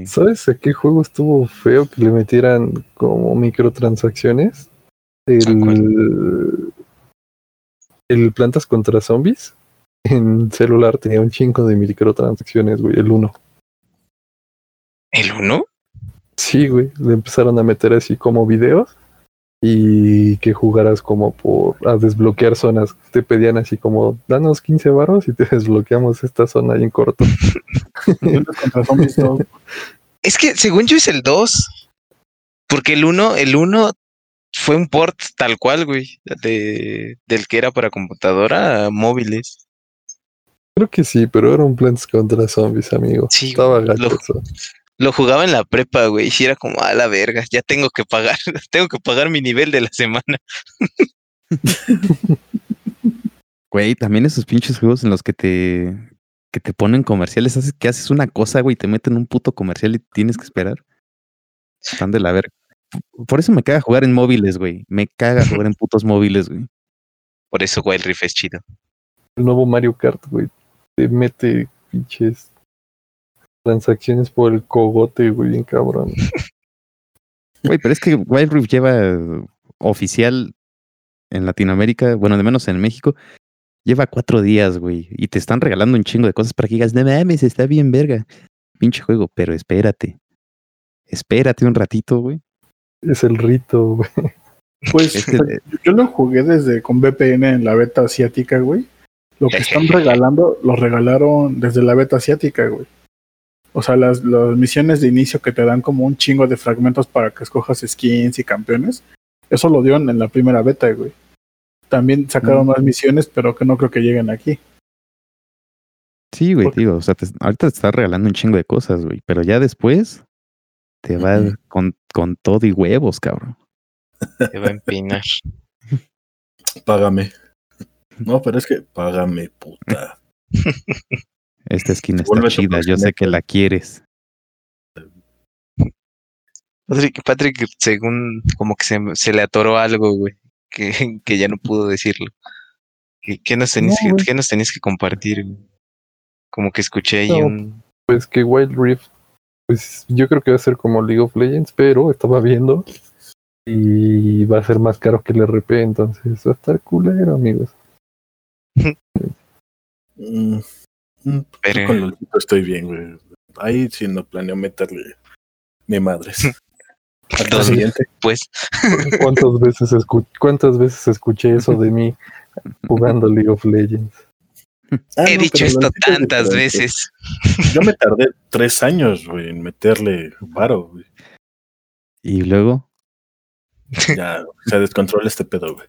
¿Sabes a qué juego estuvo feo que le metieran como microtransacciones? El Plantas contra Zombies. En celular tenía un chingo de microtransacciones, güey. El 1. ¿El 1? Sí, güey. Le empezaron a meter así como videos. Y que jugaras como a desbloquear zonas. Te pedían así como, danos 15 baros y te desbloqueamos esta zona ahí en corto. Es que según yo es el 2. Porque el 1 fue un port tal cual, güey. Del que era para computadora a móviles. Creo que sí, pero era un Plants contra Zombies, amigo. Sí, estaba gacho. Lo jugaba en la prepa, güey, y era como, a la verga, ya tengo que pagar mi nivel de la semana. Güey, también esos pinches juegos en los que te ponen comerciales, que haces una cosa, güey, te meten un puto comercial y tienes que esperar. Están de la verga. Por eso me caga jugar en móviles, güey. Me caga jugar en putos móviles, güey. Por eso Wild Rift es chido. El nuevo Mario Kart, güey, te mete pinches transacciones por el cogote, güey, bien cabrón. Güey, pero es que Wild Rift lleva oficial en Latinoamérica, bueno, de menos en México, lleva 4 días, güey, y te están regalando un chingo de cosas para que digas, no mames, está bien verga. Pinche juego, pero espérate un ratito, güey. Es el rito, güey. Pues yo lo jugué desde con VPN en la beta asiática, güey. Lo que están regalando, lo regalaron desde la beta asiática, güey. O sea, las misiones de inicio que te dan como un chingo de fragmentos para que escojas skins y campeones, eso lo dieron en la primera beta, güey. También sacaron más misiones, pero que no creo que lleguen aquí. Sí, güey, digo, o sea, ahorita te está regalando un chingo de cosas, güey, pero ya después te va con todo y huevos, cabrón. Te va a empinar. Págame. No, pero es que págame, puta. Esta esquina está chida, yo sé que la quieres. Patrick, según como que se le atoró algo, güey, que ya no pudo decirlo. ¿Qué nos tenías que compartir, güey? Como que escuché ahí Pues que Wild Rift, pues yo creo que va a ser como League of Legends, pero estaba viendo y va a ser más caro que el RP, entonces va a estar culero, amigos. Pero con Lolito estoy bien, güey. Ahí sí no planeo meterle ni madres. Hasta siguiente. Pues. ¿Cuántas veces escuché eso de mí jugando League of Legends? He dicho esto tantas veces. Yo me tardé 3 años, güey, en meterle varo, güey. ¿Y luego? Ya, se descontrola este pedo, güey.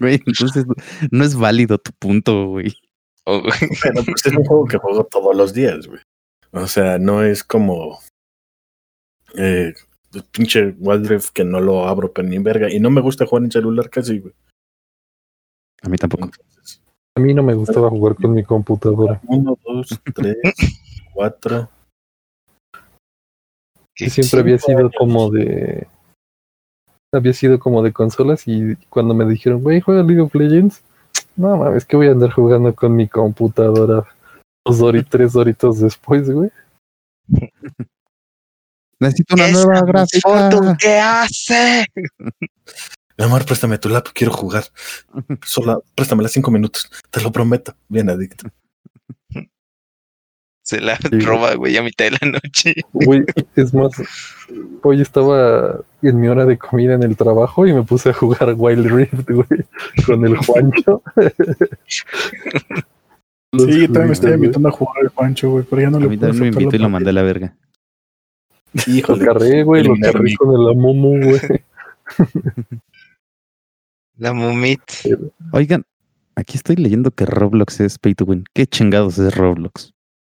Güey, entonces no es válido tu punto, güey. Bueno, pues es un juego que juego todos los días, güey. O sea, no es como el pinche Wild Rift que no lo abro pero ni verga. Y no me gusta jugar en celular casi, güey. A mí tampoco. Entonces, a mí no me gustaba jugar con mi computadora. 1, 2, 3, 4. Que siempre había sido como de consolas y cuando me dijeron, güey, juega League of Legends. No mames, que voy a andar jugando con mi computadora 2 o 3 horitos después, güey. Necesito una nueva gráfica. Foto, ¿qué hace? Mi amor, préstame tu lap, quiero jugar. Solo préstamela 5 minutos, te lo prometo. Bien adicto. Se la roba, güey, a mitad de la noche. Güey, es más, hoy estaba en mi hora de comida en el trabajo y me puse a jugar Wild Rift, güey, con el Juancho. Sí, también me estaba invitando a jugar al Juancho, güey, pero ya no le puedo. A mí también me invitó y lo mandé a la verga. Híjole, lo carré con el Amumu, güey. La Mumit. Oigan, aquí estoy leyendo que Roblox es pay to win. ¿Qué chingados es Roblox?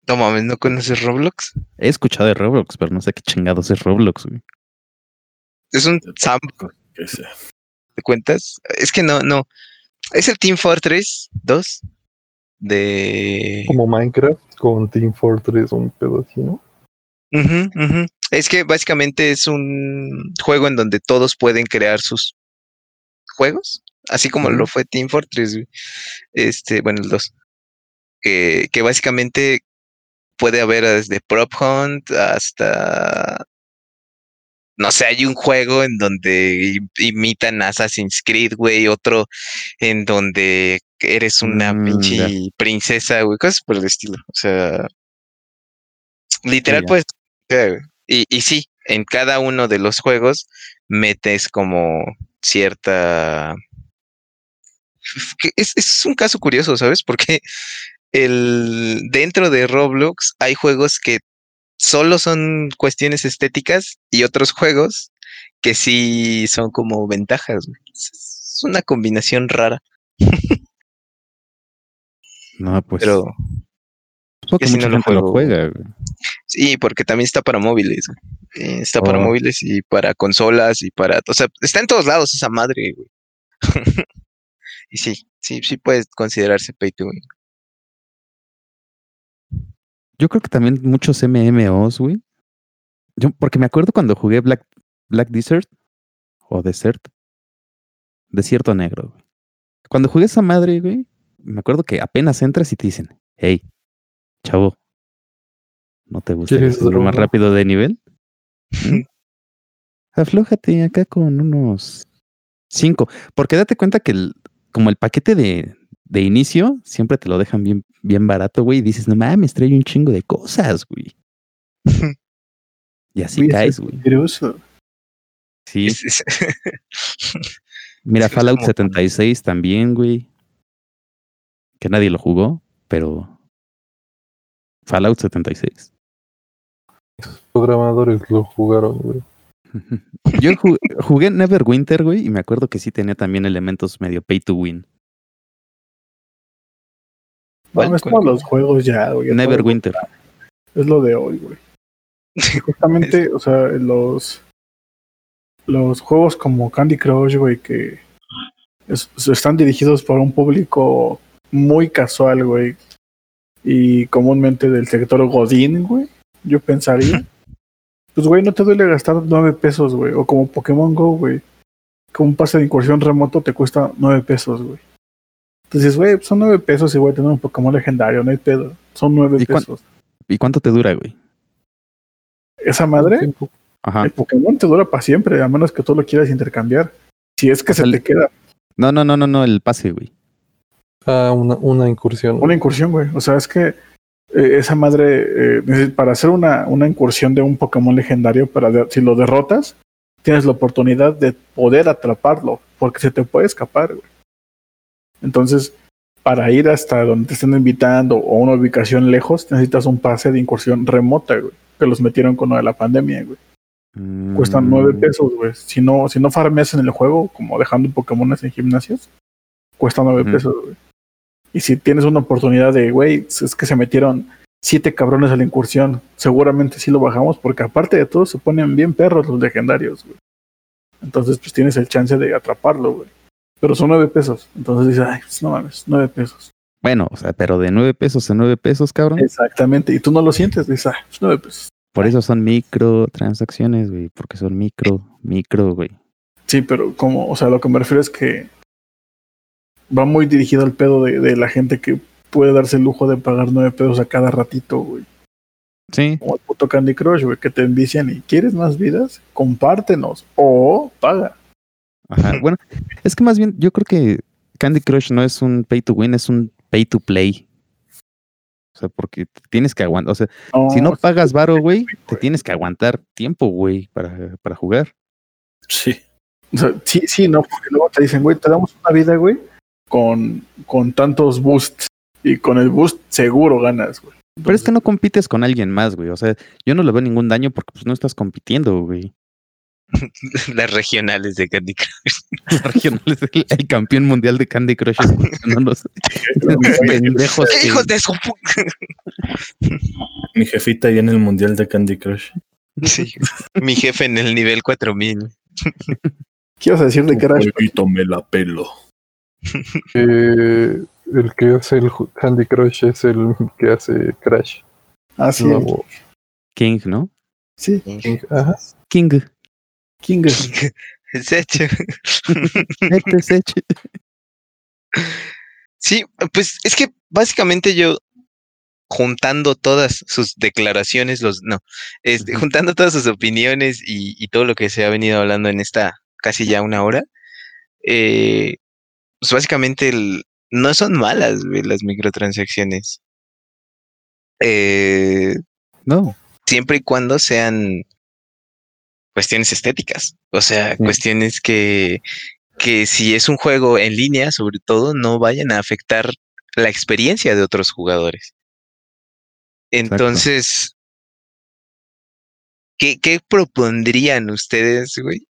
No mames, ¿no conoces Roblox? He escuchado de Roblox, pero no sé qué chingados es Roblox, güey. Es un Sam. ¿Te cuentas? Es que no. Es el Team Fortress 2 de... Como Minecraft con Team Fortress, un pedacito. Uh-huh. Es que básicamente es un juego en donde todos pueden crear sus juegos. así como lo fue Team Fortress, bueno, el 2, que básicamente puede haber desde Prop Hunt hasta, no sé, hay un juego en donde imitan Assassin's Creed, güey, otro en donde eres una pinche princesa, güey, cosas por el estilo, o sea, literal, sí, pues, y sí, en cada uno de los juegos metes como cierta... Es un caso curioso, ¿sabes? Porque dentro de Roblox hay juegos que solo son cuestiones estéticas y otros juegos que sí son como ventajas. Es una combinación rara. No, pues... Pero... Porque si no lo juega. Sí, porque también está para móviles. Está para móviles y para consolas y para... O sea, está en todos lados esa madre, güey. Y sí puede considerarse pay to win. Yo creo que también muchos MMOs, güey. Yo, porque me acuerdo cuando jugué Black Desert o Desierto Negro, güey. Cuando jugué esa madre, güey, me acuerdo que apenas entras y te dicen, hey, chavo, ¿no te gustaría subir más rápido de nivel? Aflójate acá con unos 5. Porque date cuenta que como el paquete de inicio siempre te lo dejan bien, bien barato, güey. Y dices, no mames, traigo un chingo de cosas, güey. Y así güey, caes, güey. Sí. Mira, Fallout 76 también, güey. Que nadie lo jugó, pero... Fallout 76. Esos programadores lo jugaron, güey. Yo jugué Neverwinter, güey, y me acuerdo que sí tenía también elementos medio pay to win. No, es como los juegos ya, güey. Neverwinter. Es lo de hoy, güey. Justamente, o sea, los juegos como Candy Crush, güey, que están dirigidos por un público muy casual, güey. Y comúnmente del sector Godín, güey. Yo pensaría. Pues, güey, no te duele gastar $9, güey. O como Pokémon Go, güey. Que un pase de incursión remoto te cuesta $9, güey. Entonces, güey, son $9 y voy a tener un Pokémon legendario. No hay pedo. Son $9. ¿Y cuánto te dura, güey? ¿Esa madre? Ajá. El Pokémon te dura para siempre. A menos que tú lo quieras intercambiar. Si es que o sea, se te queda. No, el pase, güey. Una incursión. Una incursión, güey. O sea, es que esa madre, para hacer una incursión de un Pokémon legendario, si lo derrotas, tienes la oportunidad de poder atraparlo, porque se te puede escapar, güey. Entonces, para ir hasta donde te estén invitando o una ubicación lejos, necesitas un pase de incursión remota, güey. Que los metieron con lo de la pandemia, güey. Cuestan $9, güey. Si no farmeas en el juego, como dejando Pokémones en gimnasios, cuesta $9, güey. Y si tienes una oportunidad de, güey, es que se metieron 7 cabrones a la incursión, seguramente sí lo bajamos, porque aparte de todo se ponen bien perros los legendarios, güey. Entonces, pues tienes el chance de atraparlo, güey. Pero son $9. Entonces dices, ay, pues no mames, $9. Bueno, o sea, pero de $9 a $9, cabrón. Exactamente, y tú no lo sientes, dices, ay, pues $9. Por eso son microtransacciones, güey, porque son micro, güey. Sí, pero como, o sea, lo que me refiero es que va muy dirigido al pedo de la gente que puede darse el lujo de pagar $9 a cada ratito, güey. Sí. Como el puto Candy Crush, güey, que te envician y ¿quieres más vidas? Compártenos o paga. Ajá, bueno, es que más bien yo creo que Candy Crush no es un pay to win, es un pay to play. O sea, porque tienes que aguantar, o sea, no, si no pagas varo, güey, te tienes que aguantar tiempo, güey, para jugar. Sí. O sea, sí, no, porque luego te dicen, güey, te damos una vida, güey. Con tantos boosts. Y con el boost seguro ganas, güey. Entonces, pero es que no compites con alguien más, güey. O sea, yo no le veo ningún daño porque pues no estás compitiendo, güey. Las regionales de Candy Crush. Las regionales el campeón mundial de Candy Crush. No lo sé. ¡Hijos de su Mi jefita ahí en el mundial de Candy Crush. Sí. Mi jefe en el nivel 4000. ¿Qué ibas a decir de Crash? Me la pelo. El que hace el Candy Crush es el que hace Crash. Ah, sí. Luego... King, ¿no? Sí. King. Ajá. King. Es hecho. Este es hecho. Sí, pues es que básicamente yo, juntando todas sus declaraciones, juntando todas sus opiniones y todo lo que se ha venido hablando en esta casi ya una hora, pues básicamente no son malas las microtransacciones. No. Siempre y cuando sean cuestiones estéticas, o sea, sí, cuestiones que si es un juego en línea, sobre todo, no vayan a afectar la experiencia de otros jugadores. Entonces, ¿qué propondrían ustedes, güey,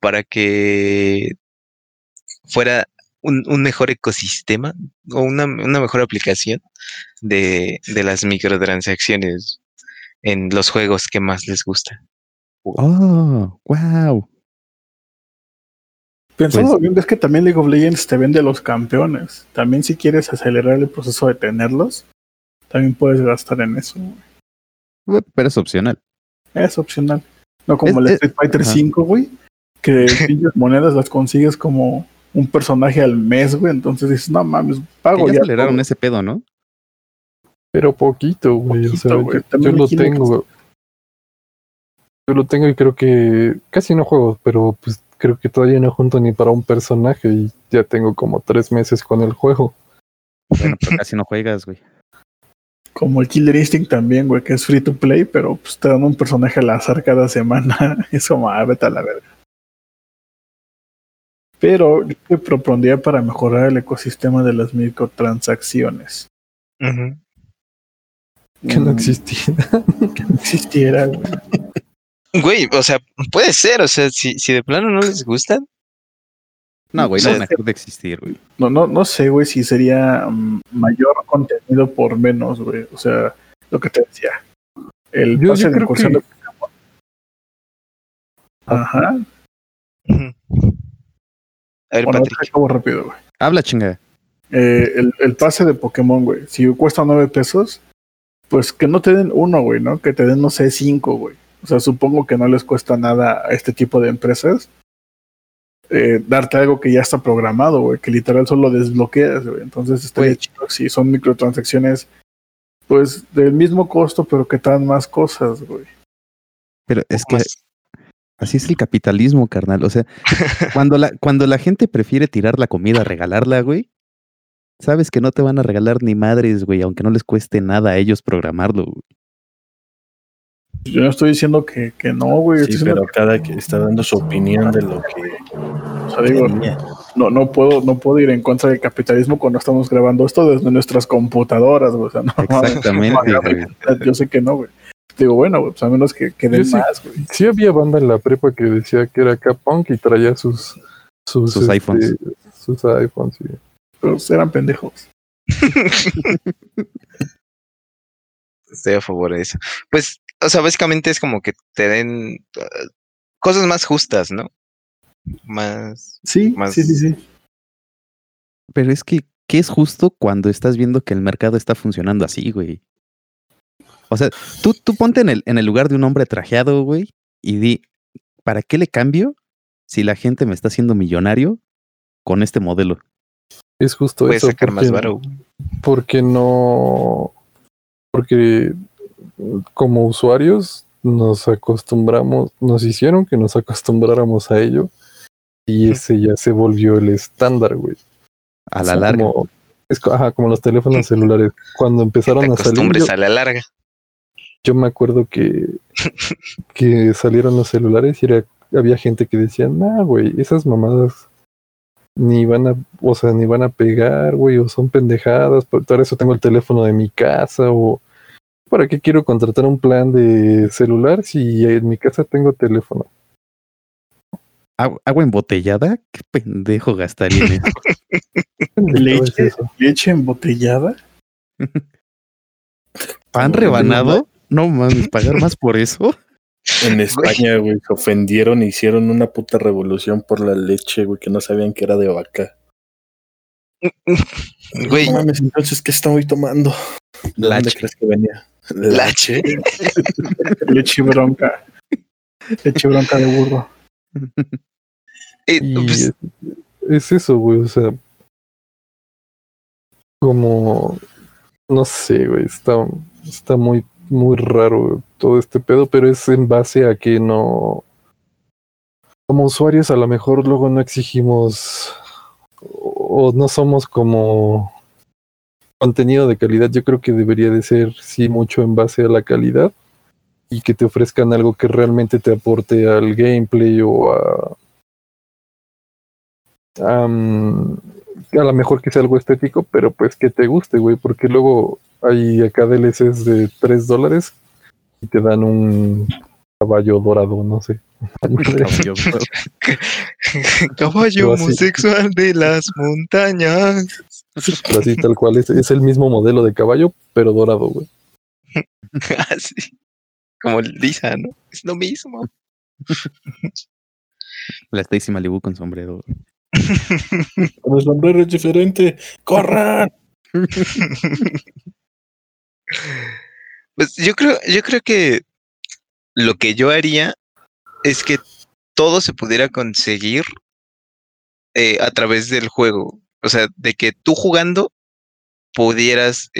para que fuera un mejor ecosistema o una mejor aplicación de las microtransacciones en los juegos que más les gustan? ¡Oh! ¡Wow! Pensando bien, es que también League of Legends te vende los campeones. También si quieres acelerar el proceso de tenerlos, también puedes gastar en eso. Güey. Pero es opcional. Es opcional. No como el Street Fighter 5, güey, que monedas las consigues como un personaje al mes, güey. Entonces dices, no mames, pago ya. Aceleraron ese pedo, ¿no? Pero poquito, güey. O sea, yo lo tengo, güey. Yo lo tengo y creo que casi no juego, pero pues creo que todavía no junto ni para un personaje y ya tengo como 3 meses con el juego. Bueno, pero casi no juegas, güey. Como el Killer Instinct también, güey, que es free to play, pero pues te dan un personaje al azar cada semana. Eso, vete a la verga. Pero yo te propondría para mejorar el ecosistema de las microtransacciones. Uh-huh. Que no existiera. Que no existiera, güey. Güey, o sea, puede ser, o sea, si de plano no les gustan. No, güey, no es mejor de existir, güey. No sé, güey, si sería mayor contenido por menos, güey. O sea, lo que te decía. El pase de incursión de Pokémon. Ajá. A ver, bueno, Patrick. Te acabo rápido, güey. Habla, chingada. El pase de Pokémon, güey. Si cuesta 9 pesos, pues que no te den uno, güey, ¿no? Que te den, no sé, 5, güey. O sea, supongo que no les cuesta nada a este tipo de empresas darte algo que ya está programado, güey, que literal solo desbloqueas, güey. Entonces estaría chido si son microtransacciones, pues, del mismo costo, pero que traen más cosas, güey. Pero es que así es el capitalismo, carnal. O sea, cuando la gente prefiere tirar la comida a regalarla, güey, sabes que no te van a regalar ni madres, güey, aunque no les cueste nada a ellos programarlo, güey. Yo no estoy diciendo que no, güey. Sí, pero cada que está dando su opinión de lo que... O sea, digo, no puedo ir en contra del capitalismo cuando estamos grabando esto desde nuestras computadoras, güey. O sea, no, exactamente. No, yo sé que no, güey. Digo, bueno, güey, pues a menos que den más, güey. Sí había banda en la prepa que decía que era K-Punk y traía sus iPhones. Sus iPhones, güey. Pero eran pendejos. Estoy a favor de eso. Pues, o sea, básicamente es como que te den cosas más justas, ¿no? Sí. Pero es que, ¿qué es justo cuando estás viendo que el mercado está funcionando así, güey? O sea, tú ponte en el lugar de un hombre trajeado, güey, y di, ¿para qué le cambio si la gente me está haciendo millonario con este modelo? Es justo eso. Puedes sacar más baro. Porque como usuarios nos hicieron que nos acostumbráramos a ello y ese ya se volvió el estándar, güey. A la larga. Como los teléfonos celulares. Cuando empezaron a salir... a la larga. Yo me acuerdo que salieron los celulares y había gente que decía, nah, güey, esas mamadas ni van a pegar, güey, o son pendejadas, por eso tengo el teléfono de mi casa, o ¿para qué quiero contratar un plan de celular si en mi casa tengo teléfono? ¿Agua embotellada? ¿Qué pendejo gastaría en eso? ¿Leche embotellada? ¿Pan rebanado? No mames, ¿pagar más por eso? En España, güey, se ofendieron e hicieron una puta revolución por la leche, güey, que no sabían que era de vaca. Güey. No mames, entonces, ¿qué están hoy tomando? ¿De dónde crees que venía? ¿Lache? Leche bronca. Leche bronca de burro. Pues, es eso, güey, o sea, como, no sé, güey, está muy raro, güey, todo este pedo, pero es en base a que no, como usuarios a lo mejor luego no exigimos o no somos como contenido de calidad. Yo creo que debería de ser, sí, mucho en base a la calidad y que te ofrezcan algo que realmente te aporte al gameplay o a lo mejor que sea algo estético, pero pues que te guste, güey, porque luego hay acá DLCs de $3 y te dan un caballo dorado, no sé. Caballo homosexual de las montañas. Así tal cual, es el mismo modelo de caballo, pero dorado, güey. Así, como Lisa, ¿no? Es lo mismo. La Stacy Malibu con sombrero. Con el sombrero es diferente. ¡Corran! Pues yo creo que lo que yo haría es que todo se pudiera conseguir a través del juego. O sea, de que tú jugando pudieras,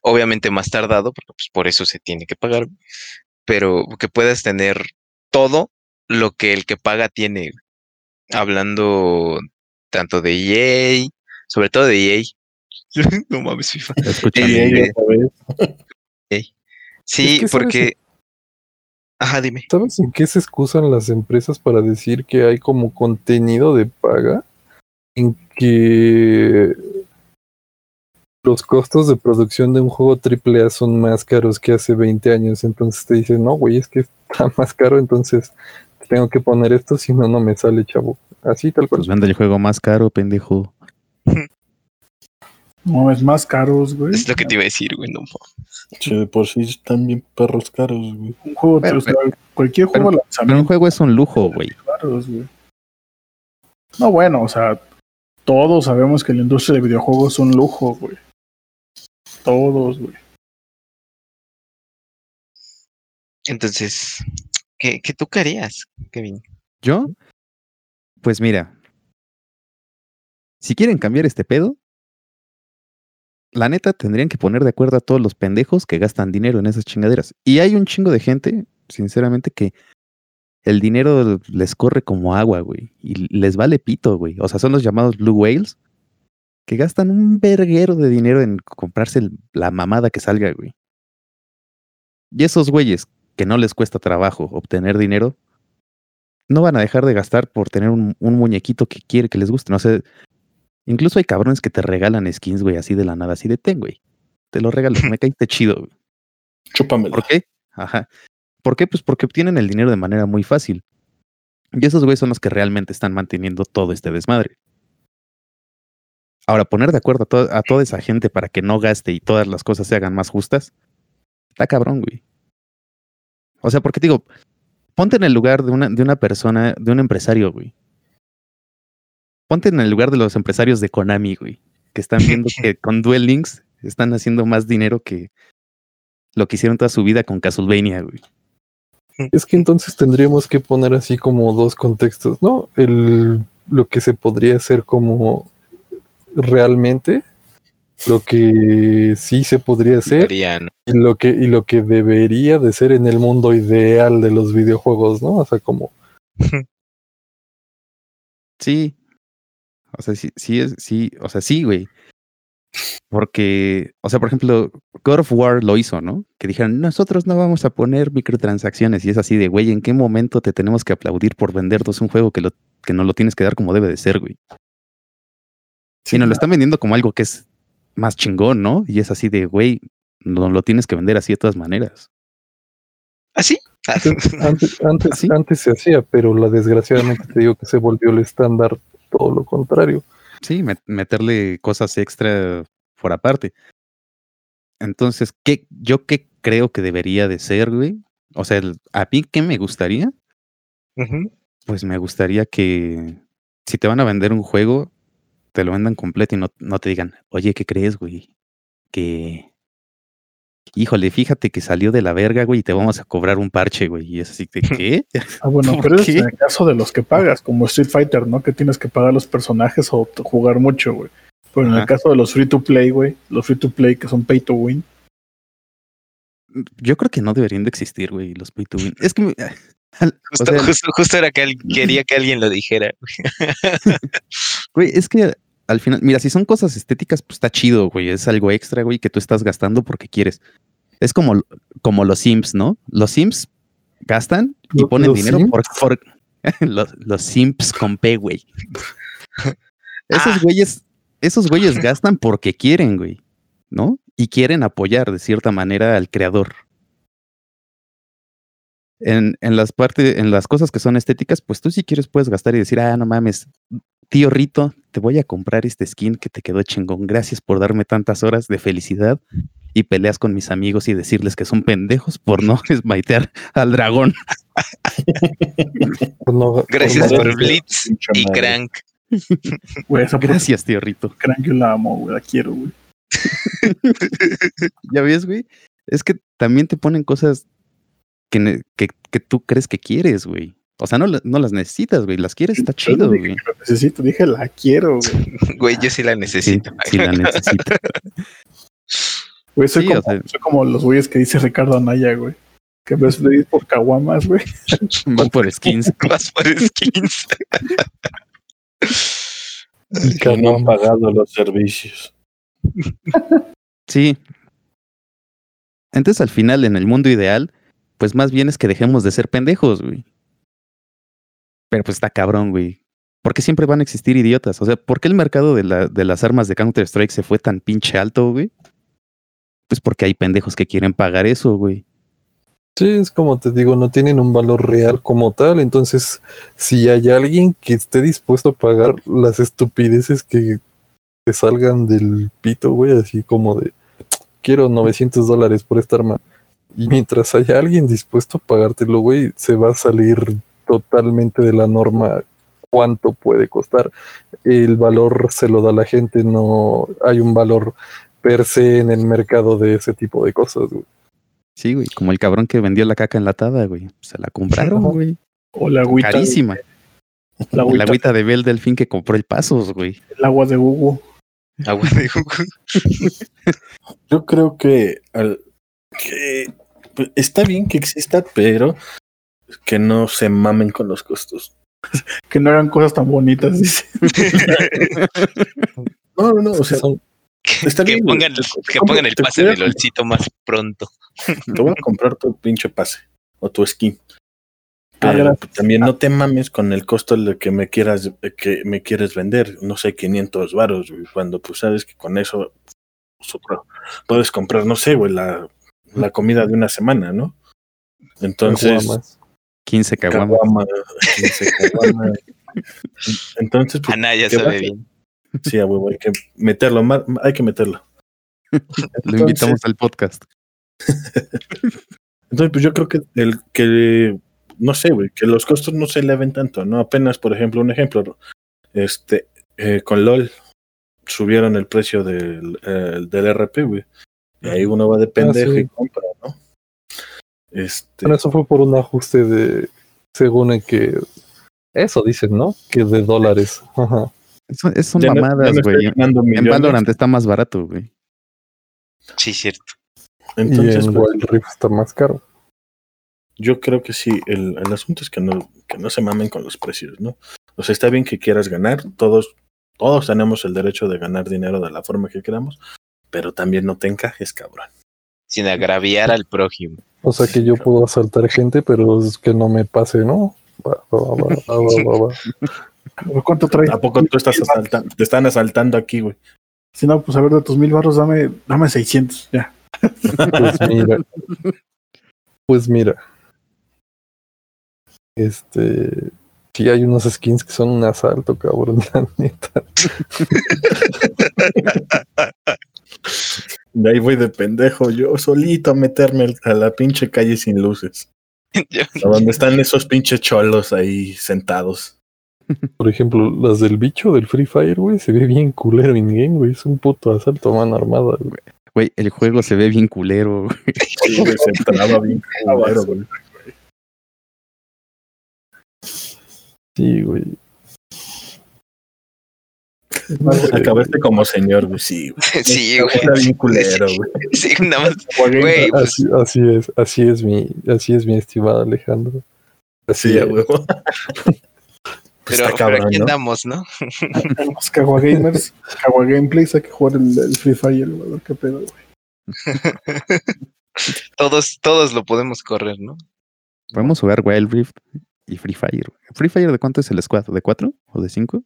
obviamente más tardado, porque pues por eso se tiene que pagar, pero que puedas tener todo lo que el que paga tiene. Hablando tanto de EA, sobre todo de EA. No mames, FIFA. Sí, es que porque... Ajá, dime. ¿Sabes en qué se excusan las empresas para decir que hay como contenido de paga? En que los costos de producción de un juego AAA son más caros que hace 20 años. Entonces te dicen, no, güey, es que está más caro, entonces tengo que poner esto, si no, no me sale, chavo. Así, tal cual. Pues vende el juego más caro, pendejo. No, es más caros, güey. Es lo que te iba a decir, güey, no. Che, de por sí están bien perros caros, güey. Un juego, pero, cualquier juego lanzamiento. Un juego es un lujo, güey. Caros, güey. No, bueno, o sea, todos sabemos que la industria de videojuegos es un lujo, güey. Todos, güey. Entonces, ¿qué tú querías, Kevin? ¿Yo? Pues mira, si quieren cambiar este pedo, la neta tendrían que poner de acuerdo a todos los pendejos que gastan dinero en esas chingaderas. Y hay un chingo de gente, sinceramente, que el dinero les corre como agua, güey. Y les vale pito, güey. O sea, son los llamados Blue Whales, que gastan un verguero de dinero en comprarse la mamada que salga, güey. Y esos güeyes que no les cuesta trabajo obtener dinero, no van a dejar de gastar por tener un muñequito que quiere que les guste. No sé, incluso hay cabrones que te regalan skins, güey, así de la nada, así de ten, güey. Te lo regalo, me caíste chido, güey. Chúpamelo. ¿Por qué? Ajá. ¿Por qué? Pues porque obtienen el dinero de manera muy fácil. Y esos güeyes son los que realmente están manteniendo todo este desmadre. Ahora, poner de acuerdo a toda esa gente para que no gaste y todas las cosas se hagan más justas, está cabrón, güey. O sea, porque te digo, ponte en el lugar de una persona, de un empresario, güey. Ponte en el lugar de los empresarios de Konami, güey, que están viendo que con Duel Links están haciendo más dinero que lo que hicieron toda su vida con Castlevania, güey. Es que entonces tendríamos que poner así como dos contextos, ¿no? Lo que se podría hacer como realmente, lo que sí se podría hacer, italiano, y lo que debería de ser en el mundo ideal de los videojuegos, ¿no? O sea, como... Sí. O sea, sí, o sea, sí, güey. Porque, o sea, por ejemplo, God of War lo hizo, ¿no? Que dijeron, nosotros no vamos a poner microtransacciones. Y es así de, güey, ¿en qué momento te tenemos que aplaudir por vendernos un juego que no lo tienes que dar como debe de ser, güey? Sí, nos lo están vendiendo como algo que es más chingón, ¿no? Y es así de, güey, no lo tienes que vender así de todas maneras. ¿Así? Antes se hacía, pero desgraciadamente te digo que se volvió el estándar todo lo contrario. Sí, meterle cosas extra por aparte. Entonces, ¿qué creo que debería de ser, güey? O sea, ¿a mí qué me gustaría? Uh-huh. Pues me gustaría que si te van a vender un juego, te lo vendan completo y no te digan, oye, ¿qué crees, güey? Que híjole, fíjate que salió de la verga, güey, y te vamos a cobrar un parche, güey. Y es así, ¿de qué? Ah, bueno, pero es en el caso de los que pagas, como Street Fighter, ¿no? Que tienes que pagar los personajes o jugar mucho, güey. Pero en el caso de los free to play, güey, los free to play que son pay to win. Yo creo que no deberían de existir, güey, los pay to win. Es que... Justo era que quería que alguien lo dijera. Güey, es que al final, mira, si son cosas estéticas, pues está chido, güey. Es algo extra, güey, que tú estás gastando porque quieres. Es como los Sims, ¿no? Los Sims gastan y ponen dinero por los Sims con P, güey. Esos güeyes gastan porque quieren, güey, ¿no? Y quieren apoyar de cierta manera al creador. En las cosas que son estéticas, pues tú si quieres puedes gastar y decir, ah, no mames, tío Rito, te voy a comprar este skin que te quedó chingón, gracias por darme tantas horas de felicidad, y peleas con mis amigos y decirles que son pendejos por no smitear al dragón. Gracias por Blitz y Crank. Wey, gracias, tío Rito. Crank yo la amo, güey, la quiero, güey. ¿Ya ves, güey? Es que también te ponen cosas que tú crees que quieres, güey. O sea, no las necesitas, güey. Las quieres, está chido, güey. No la necesito, dije la quiero, güey. Güey, yo sí la necesito. Sí la necesito. Güey, soy como los güeyes que dice Ricardo Anaya, güey. Que ves por caguamas, güey. Vas por skins. Que no han pagado los servicios. Sí. Entonces, al final, en el mundo ideal... pues más bien es que dejemos de ser pendejos, güey. Pero pues está cabrón, güey. ¿Por qué siempre van a existir idiotas? O sea, ¿por qué el mercado de las armas de Counter-Strike se fue tan pinche alto, güey? Pues porque hay pendejos que quieren pagar eso, güey. Sí, es como te digo, no tienen un valor real como tal. Entonces, si hay alguien que esté dispuesto a pagar las estupideces que te salgan del pito, güey, así como de, quiero $900 por esta arma. Y mientras haya alguien dispuesto a pagártelo, güey, se va a salir totalmente de la norma cuánto puede costar. El valor se lo da la gente, no hay un valor per se en el mercado de ese tipo de cosas, güey. Sí, güey, como el cabrón que vendió la caca enlatada, güey. Se la compraron, güey. O la agüita. Carísima. La agüita de Bel Delfín que compró el Pasos, güey. El agua de Hugo. Agua de Hugo. Yo creo que está bien que exista, pero que no se mamen con los costos. Que no hagan cosas tan bonitas, dice. No, o sea, está bien, que pongan el pase del olcito más pronto. Te voy a comprar tu pinche pase o tu skin. Pero también no te mames con el costo de que me quieres vender, no sé, $500, cuando pues sabes que con eso puedes comprar, no sé, güey, la comida de una semana, ¿no? Entonces... 15 caguamas. 15 caguamas. Entonces... pues, Ana ya sabe bien. Sí, a huevo, hay que meterlo. Hay que meterlo. Entonces, lo invitamos al podcast. Entonces, pues yo creo que no sé, güey, que los costos no se eleven tanto, ¿no? Apenas, por ejemplo, un ejemplo, con LOL subieron el precio del RP, güey. Y ahí uno va de pendejo y compra, ¿no? Bueno, eso fue por un ajuste de... según el que... eso dicen, ¿no? Que de dólares. Ajá. Es son mamadas, güey. En Valorant está más barato, güey. Sí, cierto. Entonces, y en Wild Rift está más caro. Yo creo que sí. El asunto es que no se mamen con los precios, ¿no? O sea, está bien que quieras ganar. Todos tenemos el derecho de ganar dinero de la forma que queramos. Pero también no te encajes, cabrón. Sin agraviar al prójimo. O sea que yo puedo asaltar gente, pero es que no me pase, ¿no? Va. ¿Cuánto traes? ¿A poco tú estás asaltando? Te están asaltando aquí, güey. Si no, pues a ver, de tus $1,000 dame 600, ya. Pues mira. Sí, hay unos skins que son un asalto, cabrón, la neta. De ahí voy de pendejo yo solito a meterme a la pinche calle sin luces. Donde están esos pinches cholos ahí sentados. Por ejemplo, las del bicho del Free Fire, güey, se ve bien culero in-game, güey. Es un puto asalto a mano armada, güey. Güey, el juego se ve bien culero, güey. Sí, se traba bien culero, güey. Sí, güey. Acabaste como señor, güey. Sí, güey. Sí, güey. Está bien culero, güey. Sí, nada más. Güey, así, pues... así es mi estimado Alejandro. Así es, güey. Pues pero aquí andamos, ¿no? Los Kawa Gamers, Kawa Gameplays, hay que jugar el Free Fire, güey. Qué pedo, güey. Todos lo podemos correr, ¿no? Podemos jugar Wild Rift y Free Fire. ¿Free Fire de cuánto es el squad? ¿De 4 o de 5?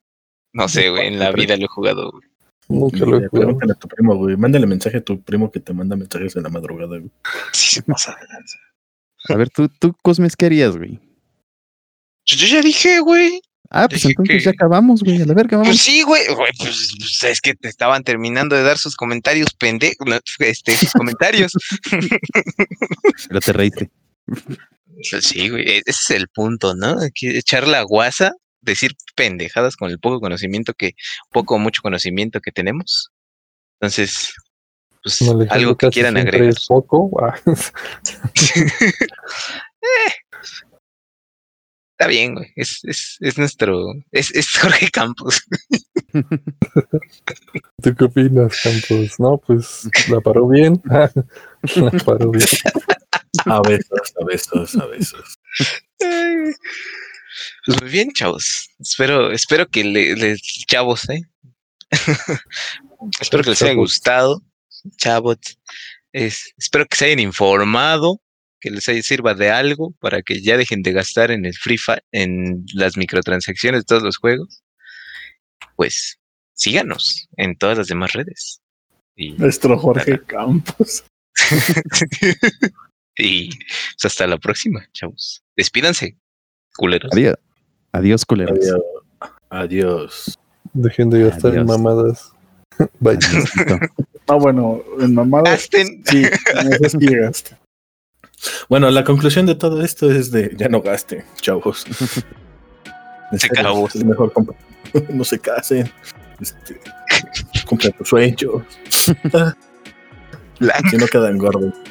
No sé, güey, en la vida lo he jugado, güey. Nunca lo he jugado. Pregúntale a tu primo, güey. Mándale mensaje a tu primo que te manda mensajes en la madrugada, güey. Sí, se pasa. A ver, tú, Cosmes, ¿qué harías, güey? Yo ya dije, güey. Ah, pues dije entonces que... ya acabamos, güey, a la verga, vamos. Pues sí, güey, pues es que te estaban terminando de dar sus comentarios pendejos, sus comentarios. Pero te reíste. Sí, güey, ese es el punto, ¿no? Hay que echar la guasa, decir pendejadas con el poco o mucho conocimiento que tenemos. Entonces, pues no, algo que quieran agregar. Es poco. Está bien, güey. Es nuestro... Es Jorge Campos. ¿Tú qué opinas, Campos? No, pues la paró bien. La paró bien. A besos. Pues muy bien, chavos. Espero que les... Chavos, ¿eh? Espero que les haya gustado. Chavos. Espero que se hayan informado, que les sirva de algo para que ya dejen de gastar en el Free Fire, en las microtransacciones de todos los juegos. Pues síganos en todas las demás redes. Y nuestro Jorge Campos. Y pues, hasta la próxima, chavos. Despídanse, culeros. Adiós, culeros. Adiós. Dejen de gastar en mamadas. Bye. Bueno, en mamadas. Gasten. Sí, eso sí gasten. Bueno, la conclusión de todo esto es de ya no gasten, chavos. Es mejor no se casen. Compren tus sueños. Si no quedan gordos.